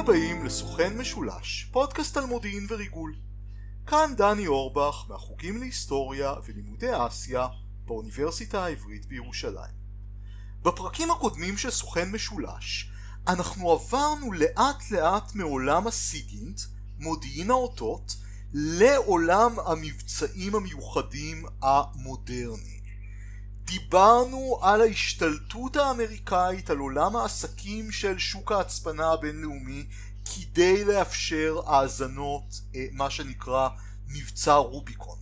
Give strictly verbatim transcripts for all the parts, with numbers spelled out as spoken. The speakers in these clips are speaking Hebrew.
הבאים לסוכן משולש, פודקאסט על מודיעין וריגול. כאן דני אורבח מהחוגים להיסטוריה ולימודי אסיה באוניברסיטה העברית בירושלים. בפרקים הקודמים של סוכן משולש אנחנו עברנו לאט לאט מעולם הסיגינט, מודיעין האותות, לעולם המבצעים המיוחדים המודרני. דיברנו על ההשתלטות האמריקאית על עולם העסקים של שוק ההצפנה הבינלאומי כדי לאפשר האזנות, מה שנקרא מבצע רוביקון.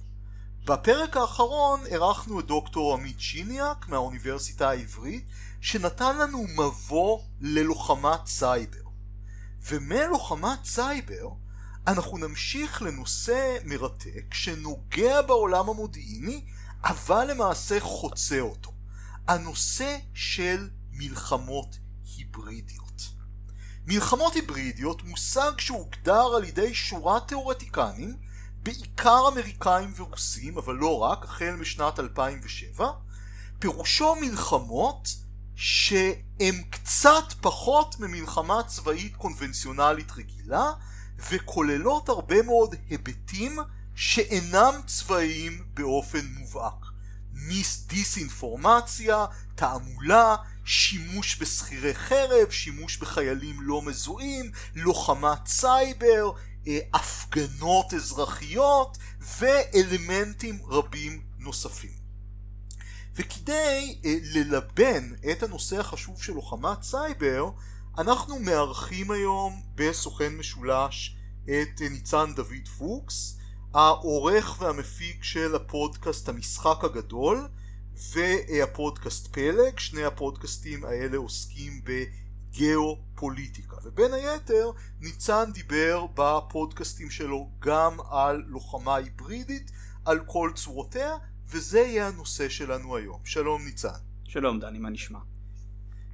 בפרק האחרון ערכנו את דוקטור אמית שיניאק מהאוניברסיטה העברית שנתן לנו מבוא ללוחמת סייבר. ומלוחמת סייבר אנחנו נמשיך לנושא מרתק שנוגע בעולם המודיעיני אבל למעשה חוצה אותו, הנושא של מלחמות היברידיות. מלחמות היברידיות, מושג שהוגדר על ידי שורת תיאורטיקנים, בעיקר אמריקאים ורוסים, אבל לא רק, החל משנת אלפיים ושבע, פירושו מלחמות שהן קצת פחות ממלחמה צבאית קונבנציונלית רגילה, וכוללות הרבה מאוד היבטים שאינם צבאיים באופן מובהק. דיסאינפורמציה, תעמולה, שימוש בסחירי חרב, שימוש בחיילים לא מזוהים, לוחמת סייבר, הפגנות אזרחיות ואלמנטים רבים נוספים. וכדי ללבן את הנושא החשוב של לוחמת סייבר, אנחנו מארחים היום בסוכן משולש את ניצן דוד פוקס, העורך והמפיק של הפודקאסט המשחק הגדול והפודקאסט פלק. שני הפודקאסטים האלה עוסקים בגיאופוליטיקה, ובין היתר ניצן דיבר בפודקאסטים שלו גם על לוחמה היברידית על כל צורותיה, וזה יהיה הנושא שלנו היום. שלום ניצן. שלום דני, מה נשמע?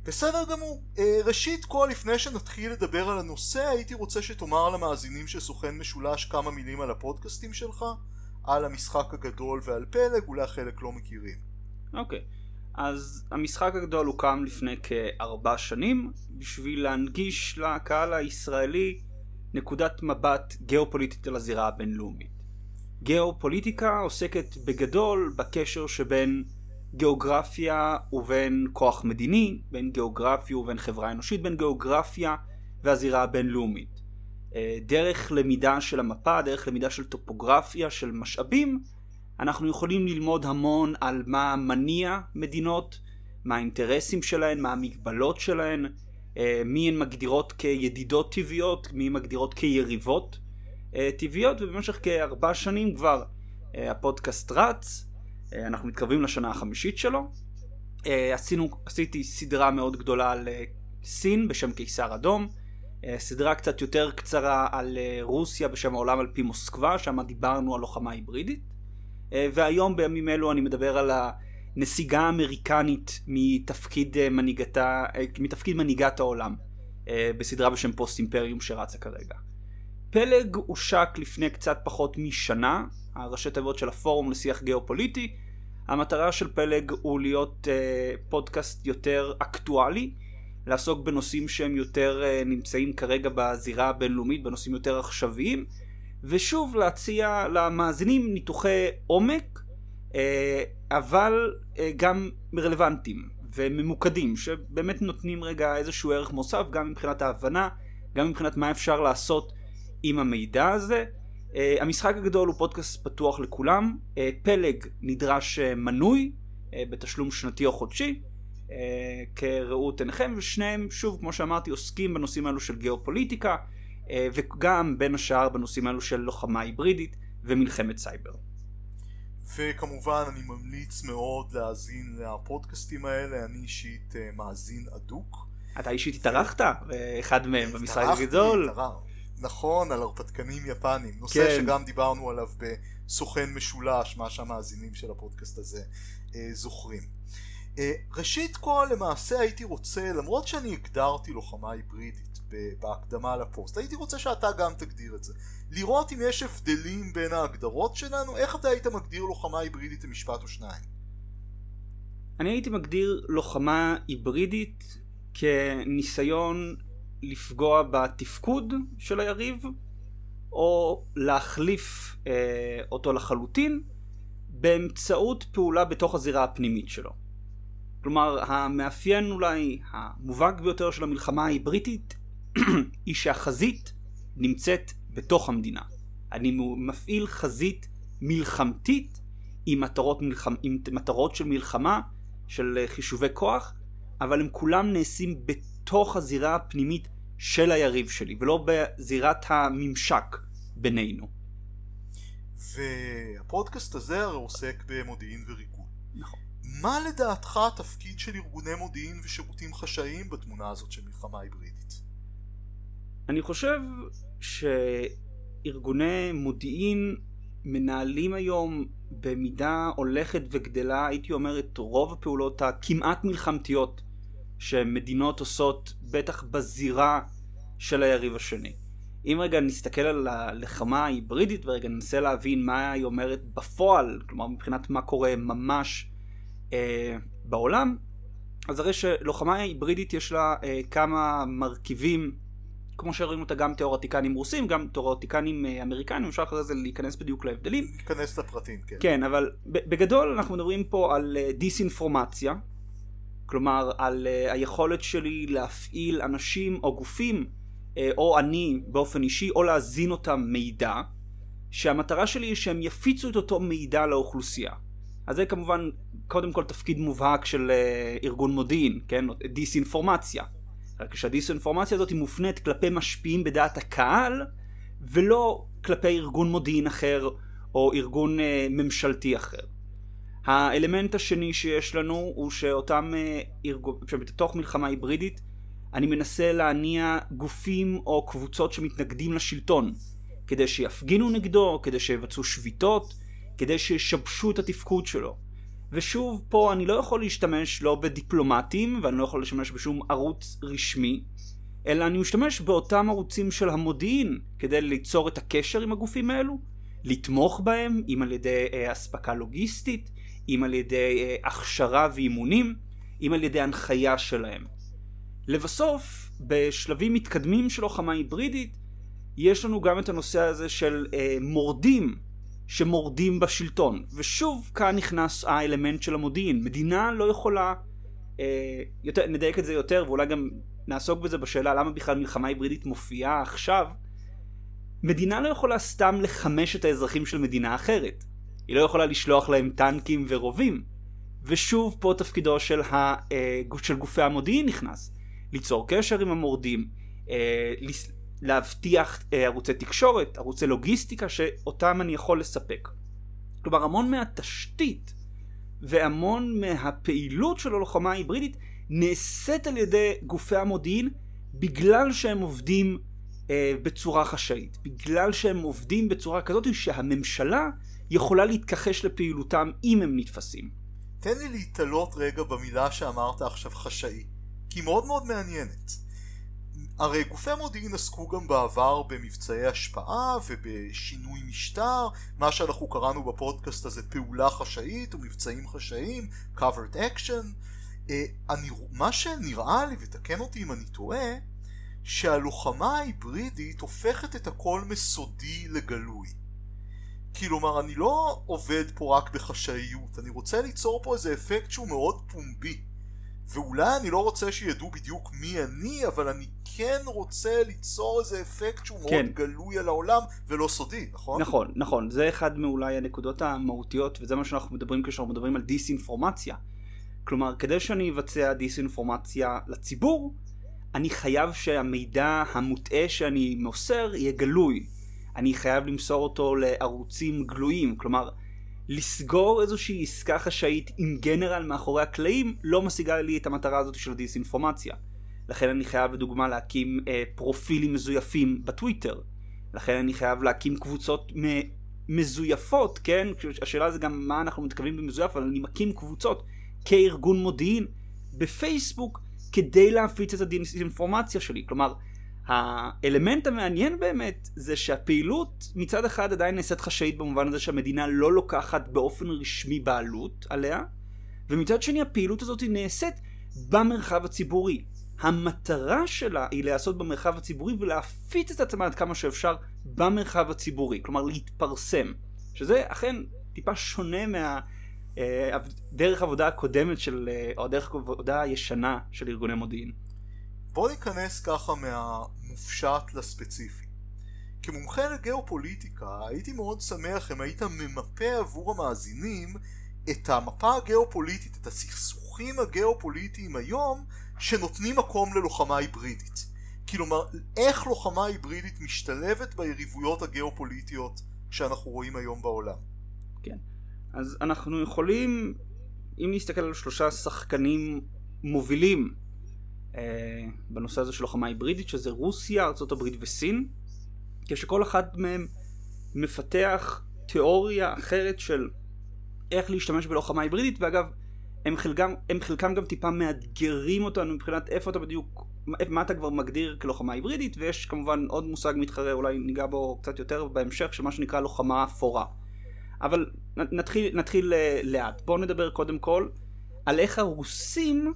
בסדר גמור. ראשית כל, לפני שנתחיל לדבר על הנושא, הייתי רוצה שתאמר למאזינים של סוכן משולש כמה מילים על הפודקאסטים שלך, על המשחק הגדול ועל פלג, אולי חלק לא מכירים. אוקיי. אז המשחק הגדול הוקם לפני כארבע שנים, בשביל להנגיש לקהל הישראלי נקודת מבט גיאופוליטית על הזירה הבינלאומית. גיאופוליטיקה עוסקת בגדול בקשר שבין גיאוגרפיה ובין כוח מדיני, בין גיאוגרפיה ובין חברה אנושית, בין גיאוגרפיה והזירה הבינלאומית. דרך למידה של המפה, דרך למידה של טופוגרפיה, של משאבים, אנחנו יכולים ללמוד המון על מה מניע מדינות, מה האינטרסים שלהן, מה המגבלות שלהן, מי הן מגדירות כידידות טבעיות, מי הן מגדירות כיריבות טבעיות, ובמשך כארבע שנים כבר הפודקאסט רץ, אנחנו מתקרבים לשנה החמישית שלו. עשינו, עשיתי סדרה מאוד גדולה על סין בשם קיסר אדום, סדרה קצת יותר קצרה על רוסיה בשם העולם על פי מוסקבה, שם דיברנו על לוחמה היברידית, והיום בימים אלו אני מדבר על הנסיגה האמריקנית מתפקיד מנהיגתה, מתפקיד מנהיגת העולם, בסדרה בשם פוסט אימפריום שרצה כרגע. פלג הושק לפני קצת פחות משנה, הראשי תיבות של הפורום לשיח גיאופוליטי. המטרה של פלג הוא להיות אה, פודקאסט יותר אקטואלי, לעסוק בנושאים שהם יותר אה, נמצאים כרגע בזירה הבינלאומית, בנושאים יותר עכשוויים, ושוב להציע למאזינים ניתוחי עומק, אה, אבל אה, גם רלוונטיים וממוקדים, שבאמת נותנים רגע איזשהו ערך מוסף, גם מבחינת ההבנה, גם מבחינת מה אפשר לעשות עם המידע הזה. Uh, המשחק הגדול הוא פודקאסט פתוח לכולם. uh, פלג נדרש uh, מנוי uh, בתשלום שנתי או חודשי, uh, כראות עיניכם, ושניהם שוב כמו שאמרתי עוסקים בנושאים האלו של גיאופוליטיקה, uh, וגם בין השאר בנושאים האלו של לוחמה היברידית ומלחמת סייבר. וכמובן אני ממליץ מאוד להאזין לפודקאסטים האלה, אני אישית uh, מאזין אדוק. אתה אישית התארחת אחד מהם במשחק הגדול. התארחתי, נכון, על הרפתקנים יפנים, נושא כן. שגם דיברנו עליו בסוכן משולש, מה שהמאזינים של הפודקאסט הזה אה, זוכרים. אה, ראשית כל, למעשה הייתי רוצה, למרות שאני הגדרתי לוחמה היברידית בהקדמה לפוסט, הייתי רוצה שאתה גם תגדיר את זה, לראות אם יש הבדלים בין ההגדרות שלנו. איך אתה היית מגדיר לוחמה היברידית למשפט או שניים? אני הייתי מגדיר לוחמה היברידית כניסיון לפגוע בתפקוד של היריב, או להחליף אה, אותו לחלוטין באמצעות פעולה בתוך הזירה הפנימית שלו. כלומר, המאפיין אולי המובהק ביותר של המלחמה ההיבריטית היא שהחזית נמצאת בתוך המדינה. אני מפעיל חזית מלחמתית עם מטרות, מלחמ... עם מטרות של מלחמה, של חישובי כוח, אבל הם כולם נעשים בתוך הזירה הפנימית של היריב שלי, ולא בזירת הממשק בינינו. והפודקאסט הזה הרי עוסק במודיעין וריכול. נכון. מה לדעתך התפקיד של ארגוני מודיעין ושירותים חשאיים בתמונה הזאת של מלחמה היברידית? אני חושב שארגוני מודיעין מנהלים היום במידה הולכת וגדלה, הייתי אומר, את רוב הפעולות הכמעט מלחמתיות שמדינות עושות, בטח בזירה של היריב השני. אם רגע נסתכל על הלחמה ההיברידית ורגע ננסה להבין מה היא אומרת בפועל, כלומר מבחינת מה קורה ממש אה, בעולם, אז הרי שלוחמה ההיברידית יש לה אה, כמה מרכיבים, כמו שראינו אותה גם תיאורטיקנים רוסים, גם תיאורטיקנים אה, אמריקנים, אפשר אחרי זה להיכנס בדיוק להבדלים. להיכנס לפרטים, כן. כן, אבל בגדול אנחנו מדברים פה על אה, דיסאינפורמציה, כלומר על uh, היכולת שלי להפעיל אנשים או גופים uh, או אני באופן אישי או להזין אותם מידע שהמטרה שלי היא שהם יפיצו את אותו מידע לאוכלוסייה. אז זה כמובן קודם כל תפקיד מובהק של uh, ארגון מודיעין, כן? דיסאינפורמציה. רק שהדיסאינפורמציה הזאת היא מופנית כלפי משפיעים בדעת הקהל ולא כלפי ארגון מודיעין אחר או ארגון uh, ממשלתי אחר. האלמנט השני שיש לנו הוא שאותם, שבתוך מלחמה היברידית, אני מנסה להניע גופים או קבוצות שמתנגדים לשלטון, כדי שיפגינו נגדו, כדי שיבצעו שביתות, כדי שישבשו את התפקוד שלו. ושוב, פה אני לא יכול להשתמש לא בדיפלומטים, ואני לא יכול להשתמש בשום ערוץ רשמי, אלא אני משתמש באותם ערוצים של המודיעין, כדי ליצור את הקשר עם הגופים האלו, לתמוך בהם, אם על ידי אה, הספקה לוגיסטית, אם על ידי הכשרה ואימונים, אם על ידי הנחיה שלהם. לבסוף, בשלבים מתקדמים של לוחמה היברידית, יש לנו גם את הנושא הזה של אה, מורדים שמורדים בשלטון. ושוב כאן נכנס האלמנט של המודיעין. מדינה לא יכולה, אה, יותר, נדייק את זה יותר, ואולי גם נעסוק בזה בשאלה למה בכלל מלחמה היברידית מופיעה עכשיו. מדינה לא יכולה סתם לחמש את האזרחים של מדינה אחרת. היא לא יכולה לשלוח להם טנקים ורובים. ושוב פה תפקידו של, ה, של גופי המודיעין נכנס. ליצור קשר עם המורדים, להבטיח ערוצי תקשורת, ערוצי לוגיסטיקה שאותם אני יכול לספק. כלומר, המון מהתשתית והמון מהפעילות של הלוחמה ההיברידית נעשית על ידי גופי המודיעין בגלל שהם עובדים בצורה חשאית. בגלל שהם עובדים בצורה כזאת שהממשלה יכולה להתכחש לפעילותם אם הם נתפסים. תן לי להתעלות רגע במילה שאמרת עכשיו, חשאי, כי מאוד מאוד מעניינת. הרי גופי מודיעין עסקו גם בעבר במבצעי השפעה ובשינוי משטר, מה שאנחנו קראנו בפודקאסט הזה פעולה חשאית ומבצעים חשאיים, covered action. אני, מה שנראה לי, ותקן אותי אם אני טועה, שהלוחמה ההיברידית הופכת את הכל מסודי לגלוי. כלומר, אני לא עובד פה רק בחשאיות, אני רוצה ליצור פה איזה אפקט שהוא מאוד פומבי. ואולי אני לא רוצה שידעו בדיוק מי אני, אבל אני כן רוצה ליצור איזה אפקט שהוא כן. מאוד גלוי על העולם ולא סודי, נכון? נכון, נכון. זה אחד מאולי הנקודות המהותיות, וזה מה שאנחנו מדברים כשאנחנו מדברים על דיסאינפורמציה. כלומר, כדי שאני אבצע דיסאינפורמציה לציבור, אני חייב שהמידע המוטעה שאני מוסר יהיה גלוי. אני חייב למסור אותו לערוצים גלויים. כלומר, לסגור איזושהי עסקה חשאית עם גנרל מאחורי הקלעים לא משיגה לי את המטרה הזאת של דיסאינפורמציה. לכן אני חייב, לדוגמה, להקים אה, פרופילים מזויפים בטוויטר. לכן אני חייב להקים קבוצות מ- מזויפות, כן? השאלה זה גם מה אנחנו מתכוונים במזויף, אבל אני מקים קבוצות כארגון מודיעין בפייסבוק, כדי להפיץ את הדיסאינפורמציה שלי. כלומר, האלמנט המעניין באמת זה שהפעילות מצד אחד עדיין נעשית חשאית במובן הזה שהמדינה לא לוקחת באופן רשמי בעלות עליה, ומצד שני הפעילות הזאת נעשית במרחב הציבורי. המטרה שלה היא לעשות במרחב הציבורי ולהפיץ את עצמה עד כמה שאפשר במרחב הציבורי, כלומר להתפרסם, שזה אכן טיפה שונה מה דרך עבודה הקודמת של, או דרך עבודה הישנה של ארגוני מודיעין. בוא ניכנס ככה מהמופשט לספציפי. כמומחה לגיאופוליטיקה הייתי מאוד שמח אם היית ממפה עבור המאזינים את המפה הגיאופוליטית, את הסכסוכים הגיאופוליטיים היום שנותנים מקום ללוחמה היברידית. כלומר, איך לוחמה היברידית משתלבת ביריבויות הגיאופוליטיות שאנחנו רואים היום בעולם. כן. אז אנחנו יכולים, אם נסתכל על שלושה שחקנים מובילים אה, בנושא הזה של לוחמה היברידית, שזה רוסיה, ארצות הברית וסין, כשכל אחד מהם מפתח תיאוריה אחרת של איך להשתמש בלוחמה היברידית, ואגב, הם חלקם, הם חלקם גם טיפה מאתגרים אותנו מבחינת איפה אתה בדיוק, מה אתה כבר מגדיר כלוחמה היברידית, ויש כמובן עוד מושג מתחרה, אולי ניגע בו קצת יותר בהמשך, שמה שנקרא לוחמה אפורה. אבל נתחיל, נתחיל לאט. בואו נדבר קודם כל על איך הרוסים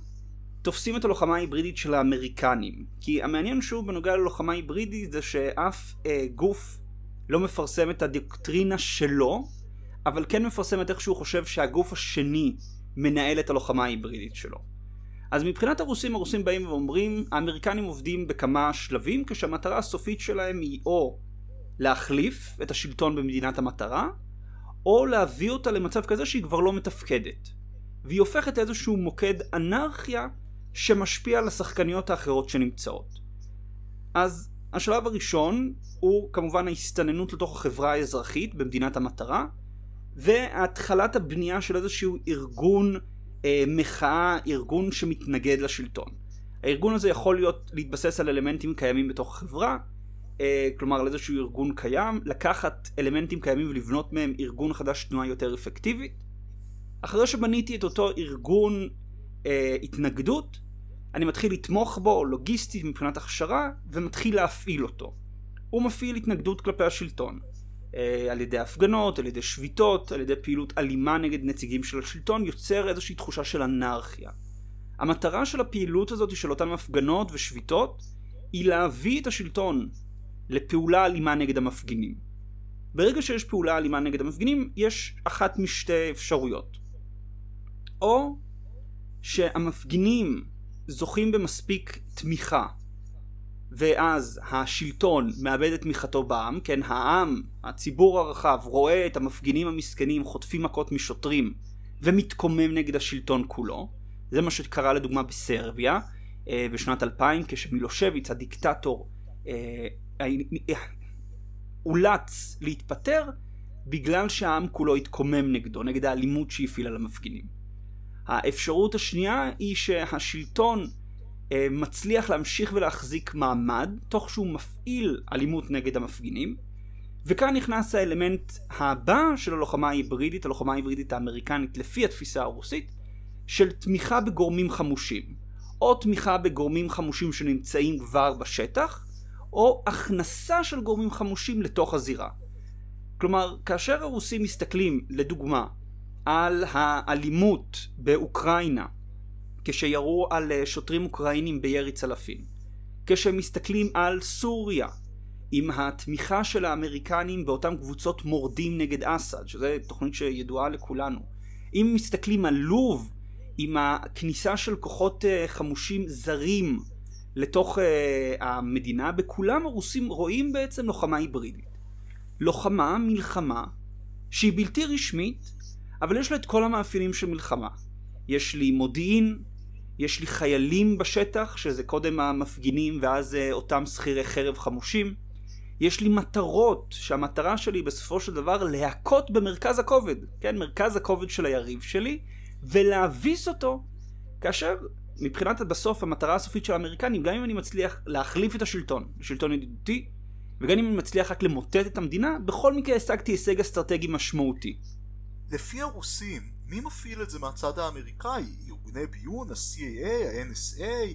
תופסים את הלוחמה ההיברידית של האמריקנים. כי המעניין שוב בנוגע ללוחמה היברידית זה שאף אה, גוף לא מפרסם את הדוקטרינה שלו, אבל כן מפרסם את איך שהוא חושב שהגוף השני מנהל את הלוחמה ההיברידית שלו. אז מבחינת הרוסים, הרוסים באים ואומרים, האמריקנים עובדים בכמה שלבים, כשהמטרה הסופית שלהם היא או להחליף את השלטון במדינת המטרה, או להביא אותה למצב כזה שהיא כבר לא מתפקדת. והיא הופכת איזשהו מוקד אנרכיה שמשפיע על השחקניות האחרות שנמצאות. אז השלב הראשון הוא כמובן ההסתננות לתוך החברה האזרחית במדינת המטרה, והתחלת הבנייה של איזשהו ארגון אה, מחאה, ארגון שמתנגד לשלטון. הארגון הזה יכול להיות, להתבסס על אלמנטים קיימים בתוך החברה, כלומר לאיזשהו ארגון קיים, לקחת אלמנטים קיימים ולבנות מהם ארגון חדש, תנועה יותר אפקטיבית. אחרי שבניתי את אותו ארגון אה, התנגדות, אני מתחיל לתמוך בו לוגיסטית מבחינת הכשרה, ומתחיל להפעיל אותו. הוא מפעיל התנגדות כלפי השלטון, אה, על ידי הפגנות, על ידי שביתות, על ידי פעילות אלימה נגד נציגים של השלטון, יוצר איזושהי תחושה של אנרכיה. המטרה של הפעילות הזאת של אותן הפגנות ושביתות היא להביא את השלטון לפעולה אלימה נגד המפגינים. ברגע שיש פעולה אלימה נגד המפגינים, יש אחת משתי אפשרויות. או שהמפגינים זוכים במספיק תמיכה, ואז השלטון מאבד את תמיכתו בעם, כן, העם, הציבור הרחב, רואה את המפגינים המסכנים חוטפים מכות משוטרים, ומתקומם נגד השלטון כולו. זה מה שקרה לדוגמה בסרביה, בשנת אלפיים, כשמילושביץ, הדיקטטור, אולץ להתפטר בגלל שהעם כולו התקומם נגדו, נגד האלימות שהפעיל על המפגינים. האפשרות השנייה היא שהשלטון אה, מצליח להמשיך ולהחזיק מעמד תוך שהוא מפעיל אלימות נגד המפגינים, וכאן נכנס האלמנט הבא של הלוחמה ההיברידית, הלוחמה ההיברידית האמריקנית לפי התפיסה הרוסית, של תמיכה בגורמים חמושים, או תמיכה בגורמים חמושים שנמצאים כבר בשטח, או הכנסה של גורמים חמושים לתוך הזירה. כלומר, כאשר הרוסים מסתכלים, לדוגמה, על האלימות באוקראינה, כשירו על שוטרים אוקראינים בירי צלפים, כשהם מסתכלים על סוריה, עם התמיכה של האמריקנים באותם קבוצות מורדים נגד אסד, שזו תוכנית שידועה לכולנו, אם מסתכלים על לוב, עם הכניסה של כוחות חמושים זרים, לתוך uh, המדינה, בכולם הרוסים רואים בעצם לוחמה היברידית. לוחמה, מלחמה, שהיא בלתי רשמית, אבל יש לה את כל המאפיינים של מלחמה. יש לי מודיעין, יש לי חיילים בשטח, שזה קודם המפגינים ואז uh, אותם שכירי חרב חמושים. יש לי מטרות, שהמטרה שלי בסופו של דבר להכות במרכז הכובד, כן? מרכז הכובד של היריב שלי, ולהביס אותו, כאשר מבחינת בסוף המטרה הסופית של האמריקנים, גם אם אני מצליח להחליף את השלטון, השלטון ידידותי, וגם אם אני מצליח רק למוטט את המדינה, בכל מקרה השגתי הישג אסטרטגי משמעותי. לפי הרוסים, מי מפעיל את זה מהצד האמריקאי? ארגוני ביון, ה-סי איי איי, ה-אן אס איי,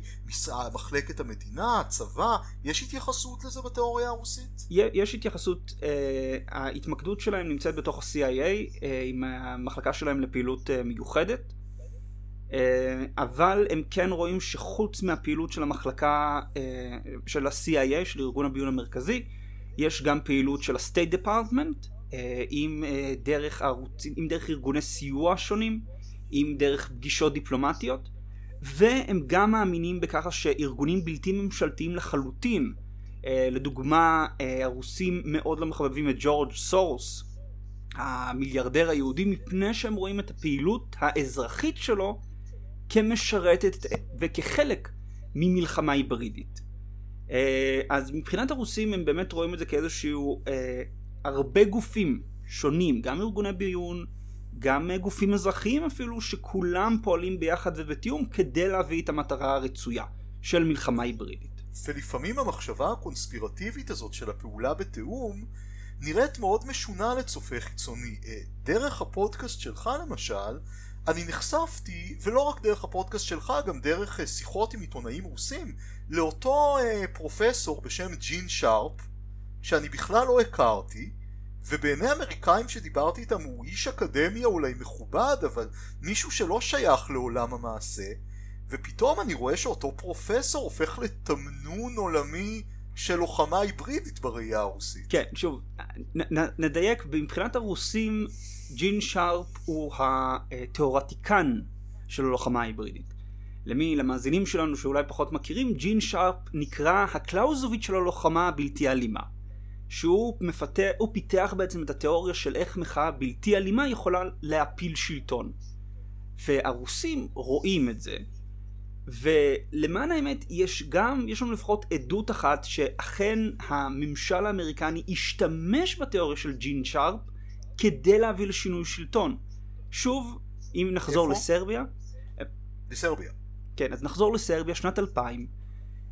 מחלקת המדינה, הצבא, יש התייחסות לזה בתיאוריה הרוסית? יש התייחסות, אה, ההתמקדות שלהם נמצאת בתוך ה-סי איי איי, אה, עם המחלקה שלהם לפעילות אה, מיוחדת, אבל הם כן רואים שחוץ מהפעילות של המחלקה של ה-סי איי איי, של ארגון הביון המרכזי, יש גם פעילות של ה-State Department, עם דרך ערוצים, עם דרך ארגוני סיוע שונים, עם דרך פגישות דיפלומטיות, והם גם מאמינים בכך שארגונים בלתי ממשלתיים לחלוטין, לדוגמה הרוסים מאוד לא מחבבים את ג'ורג' סורוס, המיליארדר היהודי, מפני שהם רואים את הפעילות האזרחית שלו כמשרתת וכחלק ממלחמה היברידית. אז מבחינת הרוסים הם באמת רואים את זה כאיזשהו הרבה גופים שונים, גם ארגוני ביון, גם גופים אזרחיים אפילו, שכולם פועלים ביחד ובתיאום כדי להביא את המטרה הרצויה של מלחמה היברידית. ולפעמים המחשבה הקונספירטיבית הזאת של הפעולה בתיאום נראית מאוד משונה לצופה חיצוני. דרך הפודקאסט שלך למשל, אני נחשפתי, ולא רק דרך הפודקאסט שלך, גם דרך שיחות עם עיתונאים רוסים, לאותו פרופסור בשם ג'ין שרפ, שאני בכלל לא הכרתי, ובעיני אמריקאים שדיברתי איתם הוא איש אקדמיה אולי מכובד, אבל מישהו שלא שייך לעולם המעשה, ופתאום אני רואה שאותו פרופסור הופך לתמנון עולמי של לוחמה היברידית בראייה הרוסית. כן, שוב, נ, נ, נדייק, מבחינת הרוסים, ג'ין שרפ הוא התיאורטיקן של הלוחמה היברידית. למי, למאזינים שלנו שאולי פחות מכירים, ג'ין שרפ נקרא הקלאוזוביץ' של הלוחמה הבלתי אלימה. שהוא מפתח, הוא פיתח בעצם את התיאוריה של איך מחאה בלתי אלימה יכולה להפיל שלטון. והרוסים רואים את זה. ולמען האמת יש גם, יש לנו לפחות עדות אחת שאכן הממשל האמריקני השתמש בתיאוריה של ג'ין שרפ כדי להביא לשינוי שלטון. שוב, אם נחזור איפה? לסרביה. לסרביה. כן, אז נחזור לסרביה שנת אלפיים.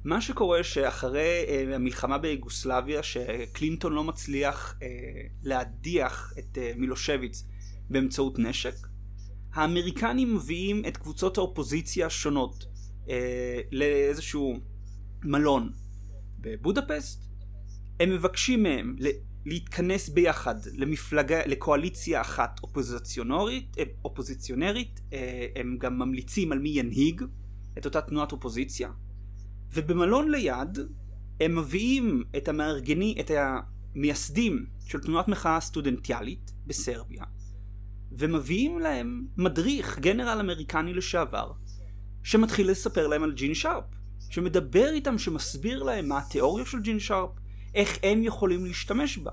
מה שקורה שאחרי uh, המלחמה ביוגוסלביה, שקלינטון לא מצליח uh, להדיח את uh, מילושביץ באמצעות נשק, האמריקנים מביאים את קבוצות האופוזיציה השונות uh, לאיזשהו מלון בבודפסט. הם מבקשים מהם להתכנס ביחד למפלגה, לקואליציה אחת אופוזיציונרית, אופוזיציונרית. Uh, הם גם ממליצים על מי ינהיג את אותה תנועת אופוזיציה. ובמלון ליד הם מביאים את המארגני, את המייסדים של תנועת מחאה סטודנטיאלית בסרביה, ומביאים להם מדריך, גנרל אמריקני לשעבר, שמתחיל לספר להם על ג'ין שרפ, שמדבר איתם, שמסביר להם מה התיאוריה של ג'ין שרפ, איך הם יכולים להשתמש בה.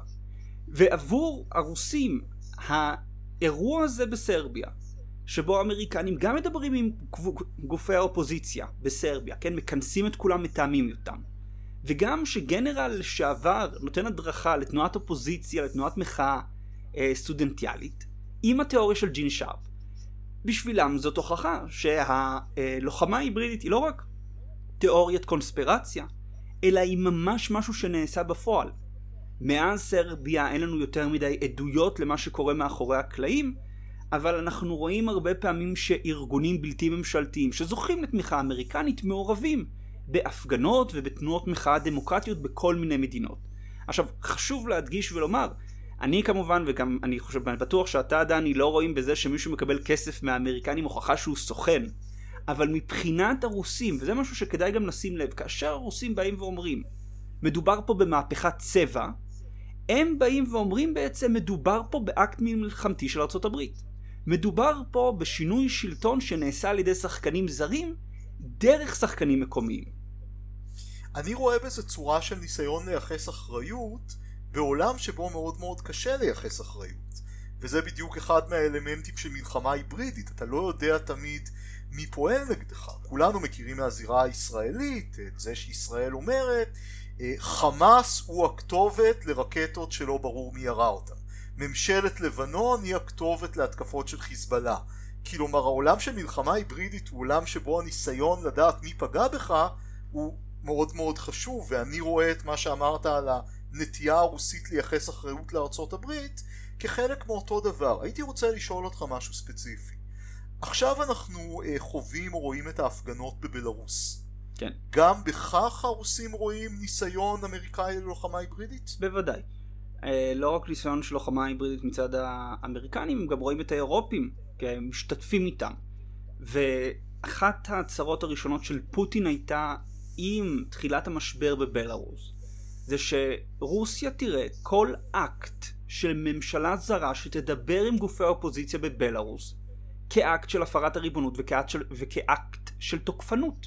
ועבור הרוסים, האירוע הזה בסרביה, שבו האמריקנים גם מדברים עם גופי האופוזיציה בסרביה, כן? מכנסים את כולם, מתאמים אותם. וגם שגנרל שעבר נותן הדרכה לתנועת אופוזיציה, לתנועת מחאה אה, סטודנטיאלית, עם התיאוריה של ג'ין שרפ. בשבילם זאת הוכחה שהלוחמה ההיברידית היא לא רק תיאוריית קונספירציה, אלא היא ממש משהו שנעשה בפועל. מאז סרביה אין לנו יותר מדי עדויות למה שקורה מאחורי הקלעים, אבל אנחנו רואים הרבה פעמים שארגונים בלתי ממשלתיים שזוכים לתמיכה אמריקנית מעורבים בהפגנות ובתנועות מחאה דמוקרטיות בכל מיני מדינות. עכשיו, חשוב להדגיש ולומר, אני כמובן, וגם אני חושב, אני בטוח שאתה, דני, לא רואים בזה שמישהו מקבל כסף מהאמריקנים הוכחה שהוא סוכן. אבל מבחינת הרוסים, וזה משהו שכדאי גם לשים לב, כאשר הרוסים באים ואומרים, מדובר פה במהפכת צבע, הם באים ואומרים בעצם מדובר פה באקט מלחמתי של ארצות הברית. מדובר פה בשינוי שלטון שנעשה על ידי שחקנים זרים דרך שחקנים מקומיים. אני רואה בזה צורה של ניסיון לייחס אחריות בעולם שבו מאוד מאוד קשה לייחס אחריות. וזה בדיוק אחד מהאלמנטים של מלחמה היברידית. אתה לא יודע תמיד מי פועל נגדך. כולנו מכירים מהזירה הישראלית את זה שישראל אומרת חמאס הוא הכתובת לרקטות שלא ברור מי ירה אותם. ממשלת לבנון היא הכתובת להתקפות של חיזבאללה. כלומר, העולם של מלחמה היברידית הוא עולם שבו הניסיון לדעת מי פגע בך הוא מאוד מאוד חשוב, ואני רואה את מה שאמרת על הנטייה הרוסית לייחס אחריות לארצות הברית כחלק מאותו דבר. הייתי רוצה לשאול אותך משהו ספציפי. עכשיו אנחנו אה, חווים או רואים את ההפגנות בבלארוס. כן. גם בכך הרוסים רואים ניסיון אמריקאי ללוחמה היברידית? בוודאי. לא רק ניסיון של לוחמה היברידית מצד האמריקנים, הם גם רואים את האירופים, כי הם משתתפים איתם. ואחת ההצהרות הראשונות של פוטין הייתה עם תחילת המשבר בבלארוס, זה שרוסיה תראה כל אקט של ממשלה זרה שתדבר עם גופי האופוזיציה בבלארוס כאקט של הפרת הריבונות וכאקט של, וכאקט של תוקפנות.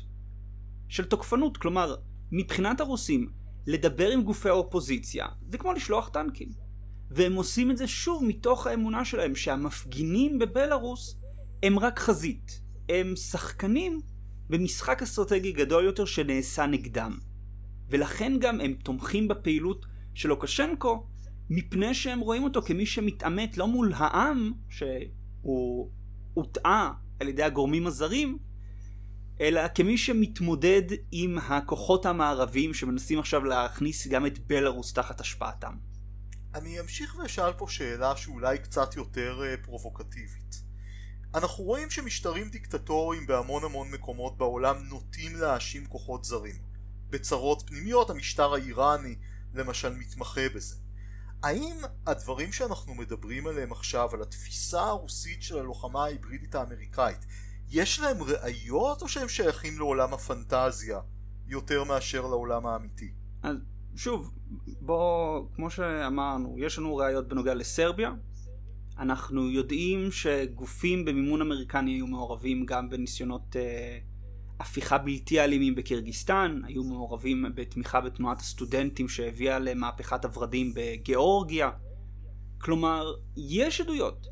של תוקפנות, כלומר, מבחינת הרוסים, לדבר עם גופי האופוזיציה זה כמו לשלוח טנקים. והם עושים את זה שוב מתוך האמונה שלהם שהמפגינים בבלארוס הם רק חזית. הם שחקנים במשחק אסטרטגי גדול יותר שנעשה נגדם. ולכן גם הם תומכים בפעילות של לוקשנקו, מפני שהם רואים אותו כמי שמתעמת לא מול העם, שהוא הוטעה על ידי הגורמים הזרים, אלא כמי שמתמודד עם הכוחות המערביים שמנסים עכשיו להכניס גם את בלארוס תחת השפעתם. אני אמשיך ואשאל פה שאלה שאולי קצת יותר פרובוקטיבית. אנחנו רואים שמשטרים דיקטטוריים בהמון המון מקומות בעולם נוטים להאשים כוחות זרים. בצרות פנימיות, המשטר האיראני למשל מתמחה בזה. האם הדברים שאנחנו מדברים עליהם עכשיו, על התפיסה הרוסית של הלוחמה ההיברידית האמריקאית, יש להם ראיות או שהם שייכים לעולם הפנטזיה יותר מאשר לעולם האמיתי? אז שוב, בוא, כמו שאמרנו, יש לנו ראיות בנוגע לסרביה. אנחנו יודעים שגופים במימון אמריקני היו מעורבים גם בניסיונות אה, הפיכה בלתי אלימים בקירגיסטן, היו מעורבים בתמיכה בתנועת הסטודנטים שהביאה למהפכת הוורדים בגיאורגיה. כלומר, יש עדויות,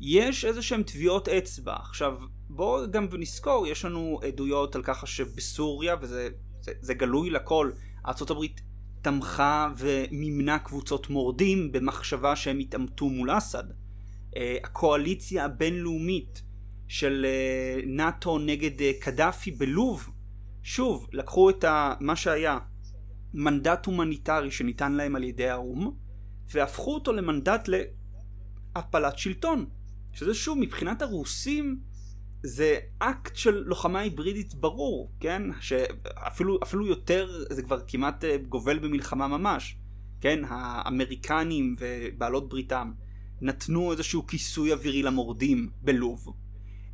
יש איזה שהם טביעות אצבע. עכשיו, בואו גם ונזכור, יש לנו עדויות על ככה שבסוריה, וזה זה, זה גלוי לכל, ארצות הברית תמכה ומימנה קבוצות מורדים במחשבה שהם התאמתו מול אסד. הקואליציה הבינלאומית של נאטו נגד קדאפי בלוב, שוב, לקחו את מה שהיה מנדט הומניטרי שניתן להם על ידי האום, והפכו אותו למנדט להפלת שלטון, שזה שוב, מבחינת הרוסים, זה אקט של לוחמה היברידית ברור, כן? שאפילו, אפילו יותר, זה כבר כמעט גובל במלחמה ממש, כן? האמריקנים ובעלות בריתם נתנו איזשהו כיסוי אווירי למורדים בלוב.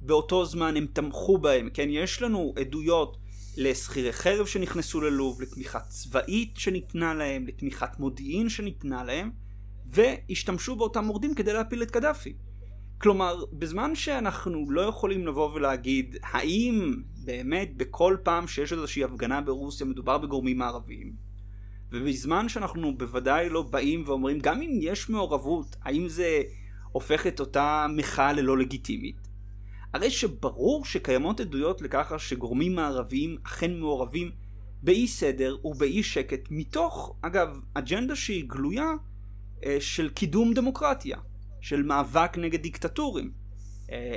באותו זמן הם תמכו בהם, כן? יש לנו עדויות לסחירי חרב שנכנסו ללוב, לתמיכה צבאית שניתנה להם, לתמיכת מודיעין שניתנה להם, והשתמשו באותם מורדים כדי להפיל את קדאפי. כלומר, בזמן שאנחנו לא יכולים לבוא ולהגיד, האם באמת בכל פעם שיש איזושהי הפגנה ברוסיה מדובר בגורמים מערביים, ובזמן שאנחנו בוודאי לא באים ואומרים, גם אם יש מעורבות, האם זה הופך את אותה מחאה ללא לגיטימית? הרי שברור שקיימות עדויות לככה שגורמים מערביים אכן מעורבים באי סדר ובאי שקט, מתוך, אגב, אג'נדה שהיא גלויה של קידום דמוקרטיה, של מאבק נגד דיקטטורים.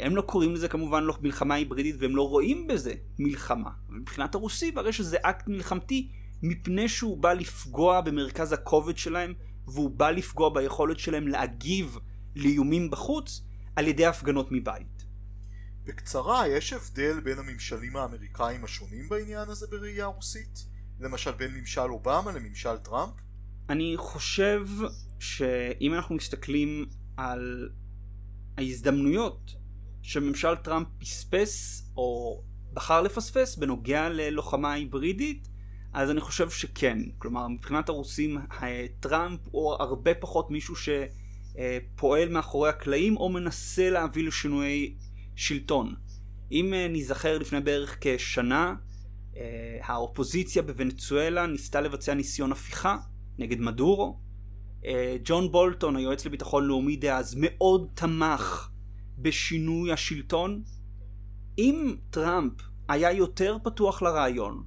הם לא קוראים לזה כמובן לא מלחמה היברידית, והם לא רואים בזה מלחמה. מבחינת הרוסים, הרי שזה אקט מלחמתי, מפני שהוא בא לפגוע במרכז הכובד שלהם, והוא בא לפגוע ביכולת שלהם להגיב לאיומים בחוץ על ידי הפגנות מבית. בקצרה, יש הבדל בין הממשלים האמריקאים השונים בעניין הזה בראייה הרוסית? למשל בין ממשל אובמה לממשל טראמפ? אני חושב שאם אנחנו מסתכלים על ההזדמנויות שממשל טראמפ פספס או בחר לפספס בנוגע ללוחמה היברידית, אז אני חושב שכן. כלומר, מבחינת הרוסים, טראמפ הוא הרבה פחות מישהו שפועל מאחורי הקלעים או מנסה להביא לשינוי שלטון. אם נזכר, לפני בערך כשנה, האופוזיציה בוונצואלה ניסתה לבצע ניסיון הפיכה נגד מדורו. ג'ון בולטון, היועץ לביטחון לאומי דאז, מאוד תמך בשינוי השלטון. אם טראמפ היה יותר פתוח לרעיון,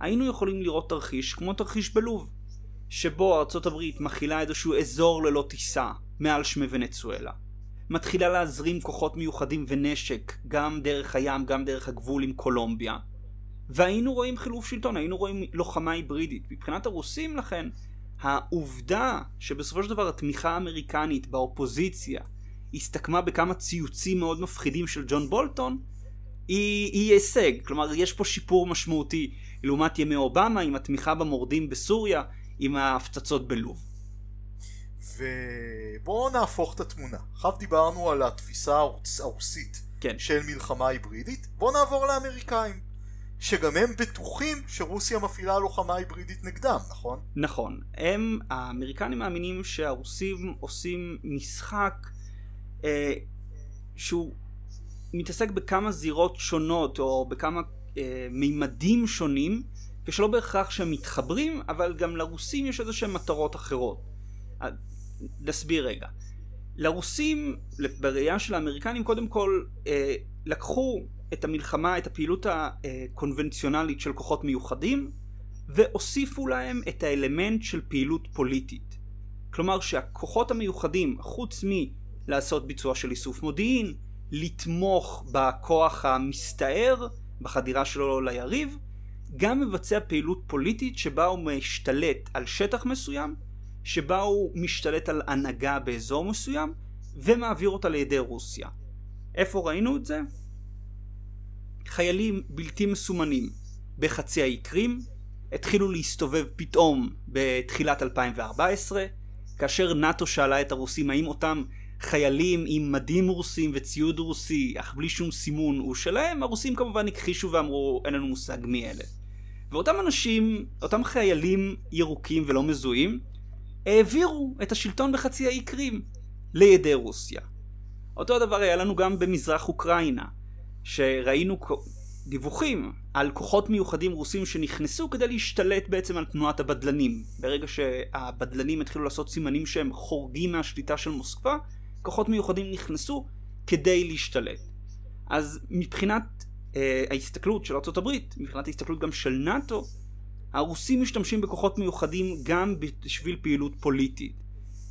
היינו יכולים לראות תרחיש כמו תרחיש בלוב, שבו ארצות הברית מכילה איזשהו אזור ללא טיסה מעל שמי ונצואלה, מתחילה להזרים כוחות מיוחדים ונשק גם דרך הים, גם דרך הגבול עם קולומביה, והיינו רואים חילוף שלטון, היינו רואים לוחמה היברידית. מבחינת הרוסים, לכן, העובדה שבסופו של דבר התמיכה האמריקנית באופוזיציה הסתכמה בכמה ציוצים מאוד מפחידים של ג'ון בולטון, היא, היא הישג. כלומר, יש פה שיפור משמעותי לעומת ימי אובמה, עם התמיכה במורדים בסוריה, עם ההפצצות בלוב. ובואו נהפוך את התמונה. עכשיו דיברנו על התפיסה הרוסית כן. של מלחמה היברידית. בוא נעבור לאמריקאים, שגם הם בטוחים שרוסיה מפעילה לוחמה היברידית נגדם, נכון? נכון. הם, האמריקנים מאמינים שהרוסים עושים משחק אה, שהוא מתעסק בכמה זירות שונות או בכמה אה, מימדים שונים, כשלא בהכרח שהם מתחברים, אבל גם לרוסים יש איזה שהן מטרות אחרות. נסביר רגע. לרוסים, בראייה של האמריקנים, קודם כל אה, לקחו את המלחמה, את הפעילות הקונבנציונלית של כוחות מיוחדים, והוסיפו להם את האלמנט של פעילות פוליטית. כלומר שהכוחות המיוחדים, חוץ מלעשות ביצוע של איסוף מודיעין, לתמוך בכוח המסתער, בחדירה שלו ליריב, גם מבצע פעילות פוליטית שבה הוא משתלט על שטח מסוים, שבה הוא משתלט על הנהגה באזור מסוים, ומעביר אותה לידי רוסיה. איפה ראינו את זה? חיילים בלתי מסומנים בחצי האי קרים התחילו להסתובב פתאום בתחילת אלפיים וארבע עשרה, כאשר נאטו שאלה את הרוסים האם אותם חיילים עם מדים רוסים וציוד רוסי אך בלי שום סימון הוא שלהם. הרוסים כמובן הכחישו ואמרו אין לנו מושג מי אלה, ואותם אנשים, אותם חיילים ירוקים ולא מזוהים, העבירו את השלטון בחצי האי קרים לידי רוסיה. אותו הדבר היה לנו גם במזרח אוקראינה, שראינו דיווחים על כוחות מיוחדים רוסים שנכנסו כדי להשתלט בעצם על תנועת הבדלנים. ברגע שהבדלנים התחילו לעשות סימנים שהם חורגים מהשליטה של מוסקבה, כוחות מיוחדים נכנסו כדי להשתלט. אז מבחינת אה, ההסתכלות של ארצות הברית, מבחינת ההסתכלות גם של נאטו, הרוסים משתמשים בכוחות מיוחדים גם בשביל פעילות פוליטית.